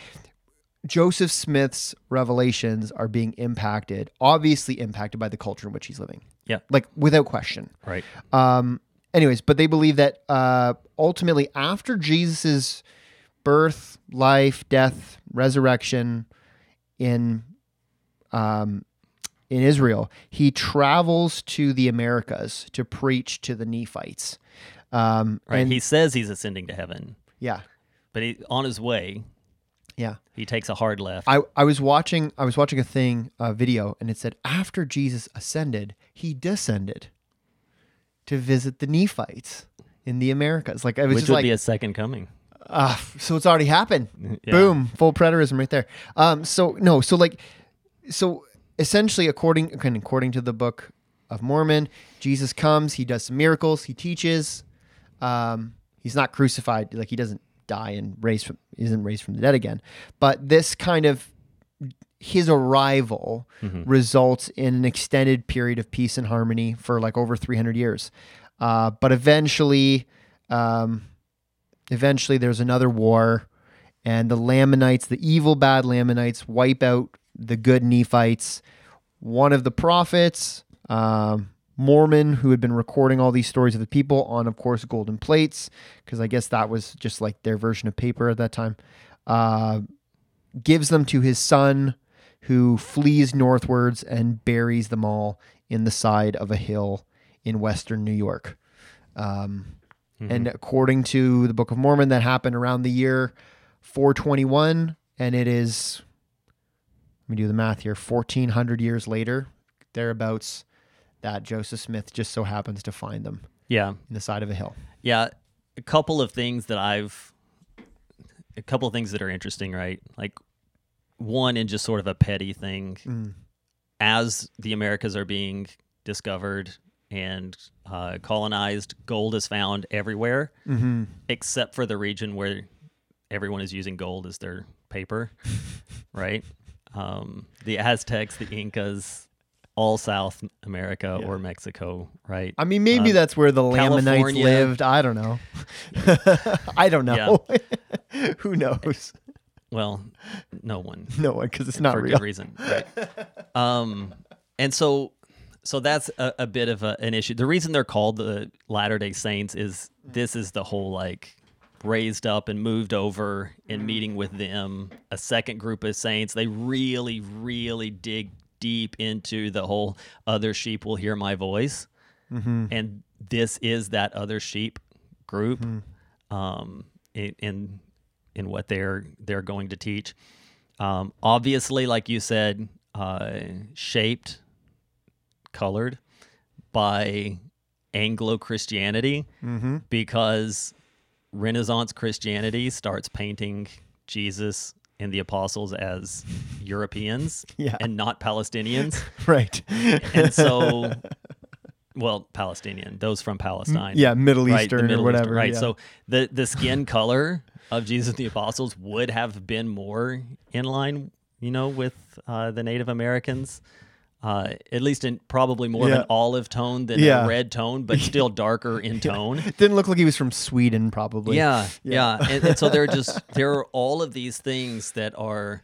Joseph Smith's revelations are being impacted, obviously impacted by the culture in which he's living. Yeah. Like, without question. Right. Anyways, but they believe that ultimately after Jesus's birth, life, death, resurrection in Israel, he travels to the Americas to preach to the Nephites. Right. And he says he's ascending to heaven. Yeah. But on his way... Yeah, he takes a hard left. I was watching a video, and it said after Jesus ascended, he descended to visit the Nephites in the Americas. Like, which would be a second coming. So it's already happened. Yeah. Boom, full preterism right there. So essentially, according to the Book of Mormon, Jesus comes, he does some miracles, he teaches. He's not crucified, like he doesn't die and isn't raised from the dead again. But this kind of his arrival results in an extended period of peace and harmony for like over 300 years. But eventually there's another war, and the Lamanites, the evil bad Lamanites, wipe out the good Nephites. One of the prophets, Mormon, who had been recording all these stories of the people on, of course, golden plates, because I guess that was just like their version of paper at that time, gives them to his son, who flees northwards and buries them all in the side of a hill in western New York. And according to the Book of Mormon, that happened around the year 421, and it is, let me do the math here, 1,400 years later, thereabouts, that Joseph Smith just so happens to find them. Yeah. In the side of a hill. Yeah. A couple of things that are interesting, right? Like, one, in just sort of a petty thing, as the Americas are being discovered and colonized, gold is found everywhere, except for the region where everyone is using gold as their paper, right? The Aztecs, the Incas... all South America or Mexico, right? I mean, maybe that's where the Lamanites lived. I don't know. I don't know. Yeah. Who knows? Well, no one, because it's not for real. For good reason. Right? And so that's a bit of an issue. The reason they're called the Latter-day Saints is this is the whole like raised up and moved over and meeting with them, a second group of saints. They really, really dig deep into the whole other sheep will hear my voice. And this is that other sheep group in what they're going to teach. Obviously, like you said, shaped, colored by Anglo-Christianity because Renaissance Christianity starts painting Jesus and the apostles as Europeans and not Palestinians. Right. And so, well, Palestinian, those from Palestine. Yeah, Middle Eastern, right? Middle or whatever. Eastern, right. Yeah. So the skin color of Jesus and the apostles would have been more in line, you know, with the Native Americans, at least in probably more of an olive tone than a red tone, but still darker in tone. Didn't look like he was from Sweden, probably. Yeah. And so there are all of these things that are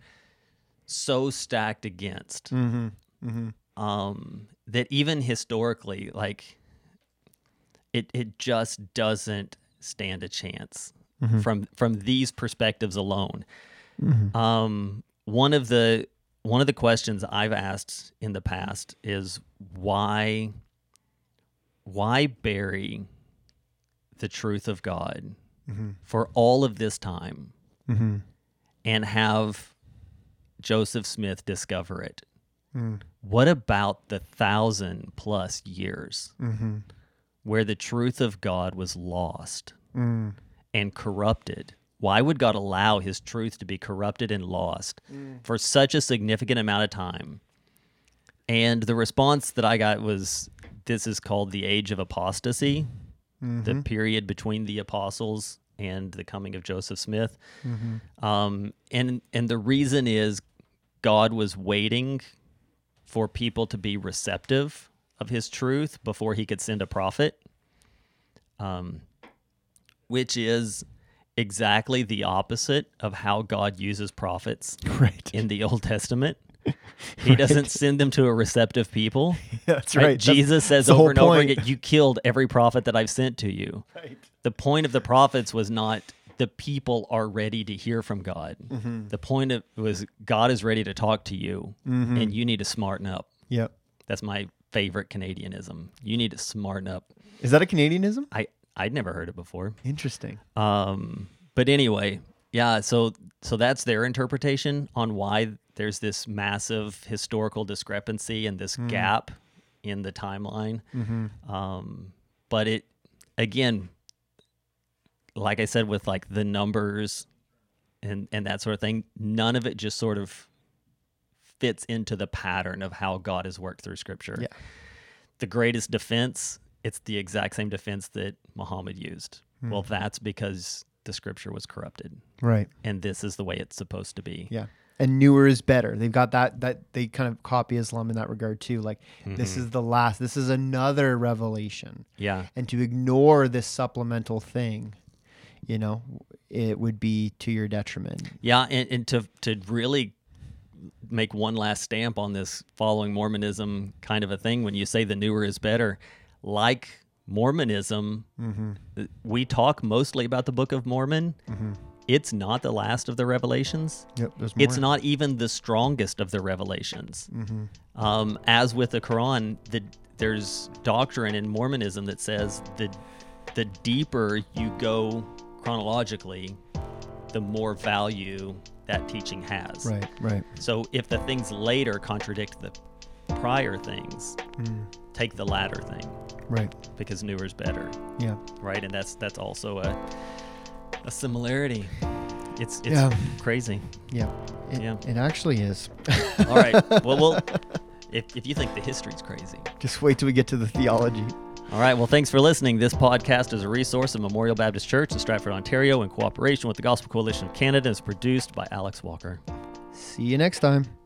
so stacked against that even historically, like, it just doesn't stand a chance from these perspectives alone. One of the questions I've asked in the past is why bury the truth of God for all of this time and have Joseph Smith discover it? What about the 1,000+ years where the truth of God was lost and corrupted Why would God allow his truth to be corrupted and lost for such a significant amount of time? And the response that I got was, this is called the age of apostasy, the period between the apostles and the coming of Joseph Smith. And the reason is God was waiting for people to be receptive of his truth before he could send a prophet, which is exactly the opposite of how God uses prophets in the Old Testament. He doesn't send them to a receptive people. That's right. Jesus says over and over again, you killed every prophet that I've sent to you. The point of the prophets was not the people are ready to hear from God. The point was God is ready to talk to you, and you need to smarten up. That's my favorite Canadianism. You need to smarten up. Is that a Canadianism? I'd never heard it before. Interesting. But anyway, yeah, so that's their interpretation on why there's this massive historical discrepancy and this gap in the timeline. But it, again, like I said, with like the numbers and that sort of thing, none of it just sort of fits into the pattern of how God has worked through Scripture. Yeah. The greatest defense, it's the exact same defense that Muhammad used. Well, that's because the Scripture was corrupted. Right. And this is the way it's supposed to be. Yeah. And newer is better. They've got that they kind of copy Islam in that regard too. Like this is the last, this is another revelation. Yeah. And to ignore this supplemental thing, you know, it would be to your detriment. Yeah. And to really make one last stamp on this following Mormonism kind of a thing, when you say the newer is better, like Mormonism, we talk mostly about the Book of Mormon. It's not the last of the revelations. There's more. It's not even the strongest of the revelations. As with the Quran, there's doctrine in Mormonism that says the deeper you go chronologically, the more value that teaching has. Right. So if the things later contradict the prior things, take the latter thing. Right. Because newer is better. Yeah. Right, and that's also a similarity. It's crazy. Yeah. It actually is. All right. Well, if you think the history's crazy, just wait till we get to the theology. All right. Well, thanks for listening. This podcast is a resource of Memorial Baptist Church in Stratford, Ontario, in cooperation with the Gospel Coalition of Canada, and is produced by Alex Walker. See you next time.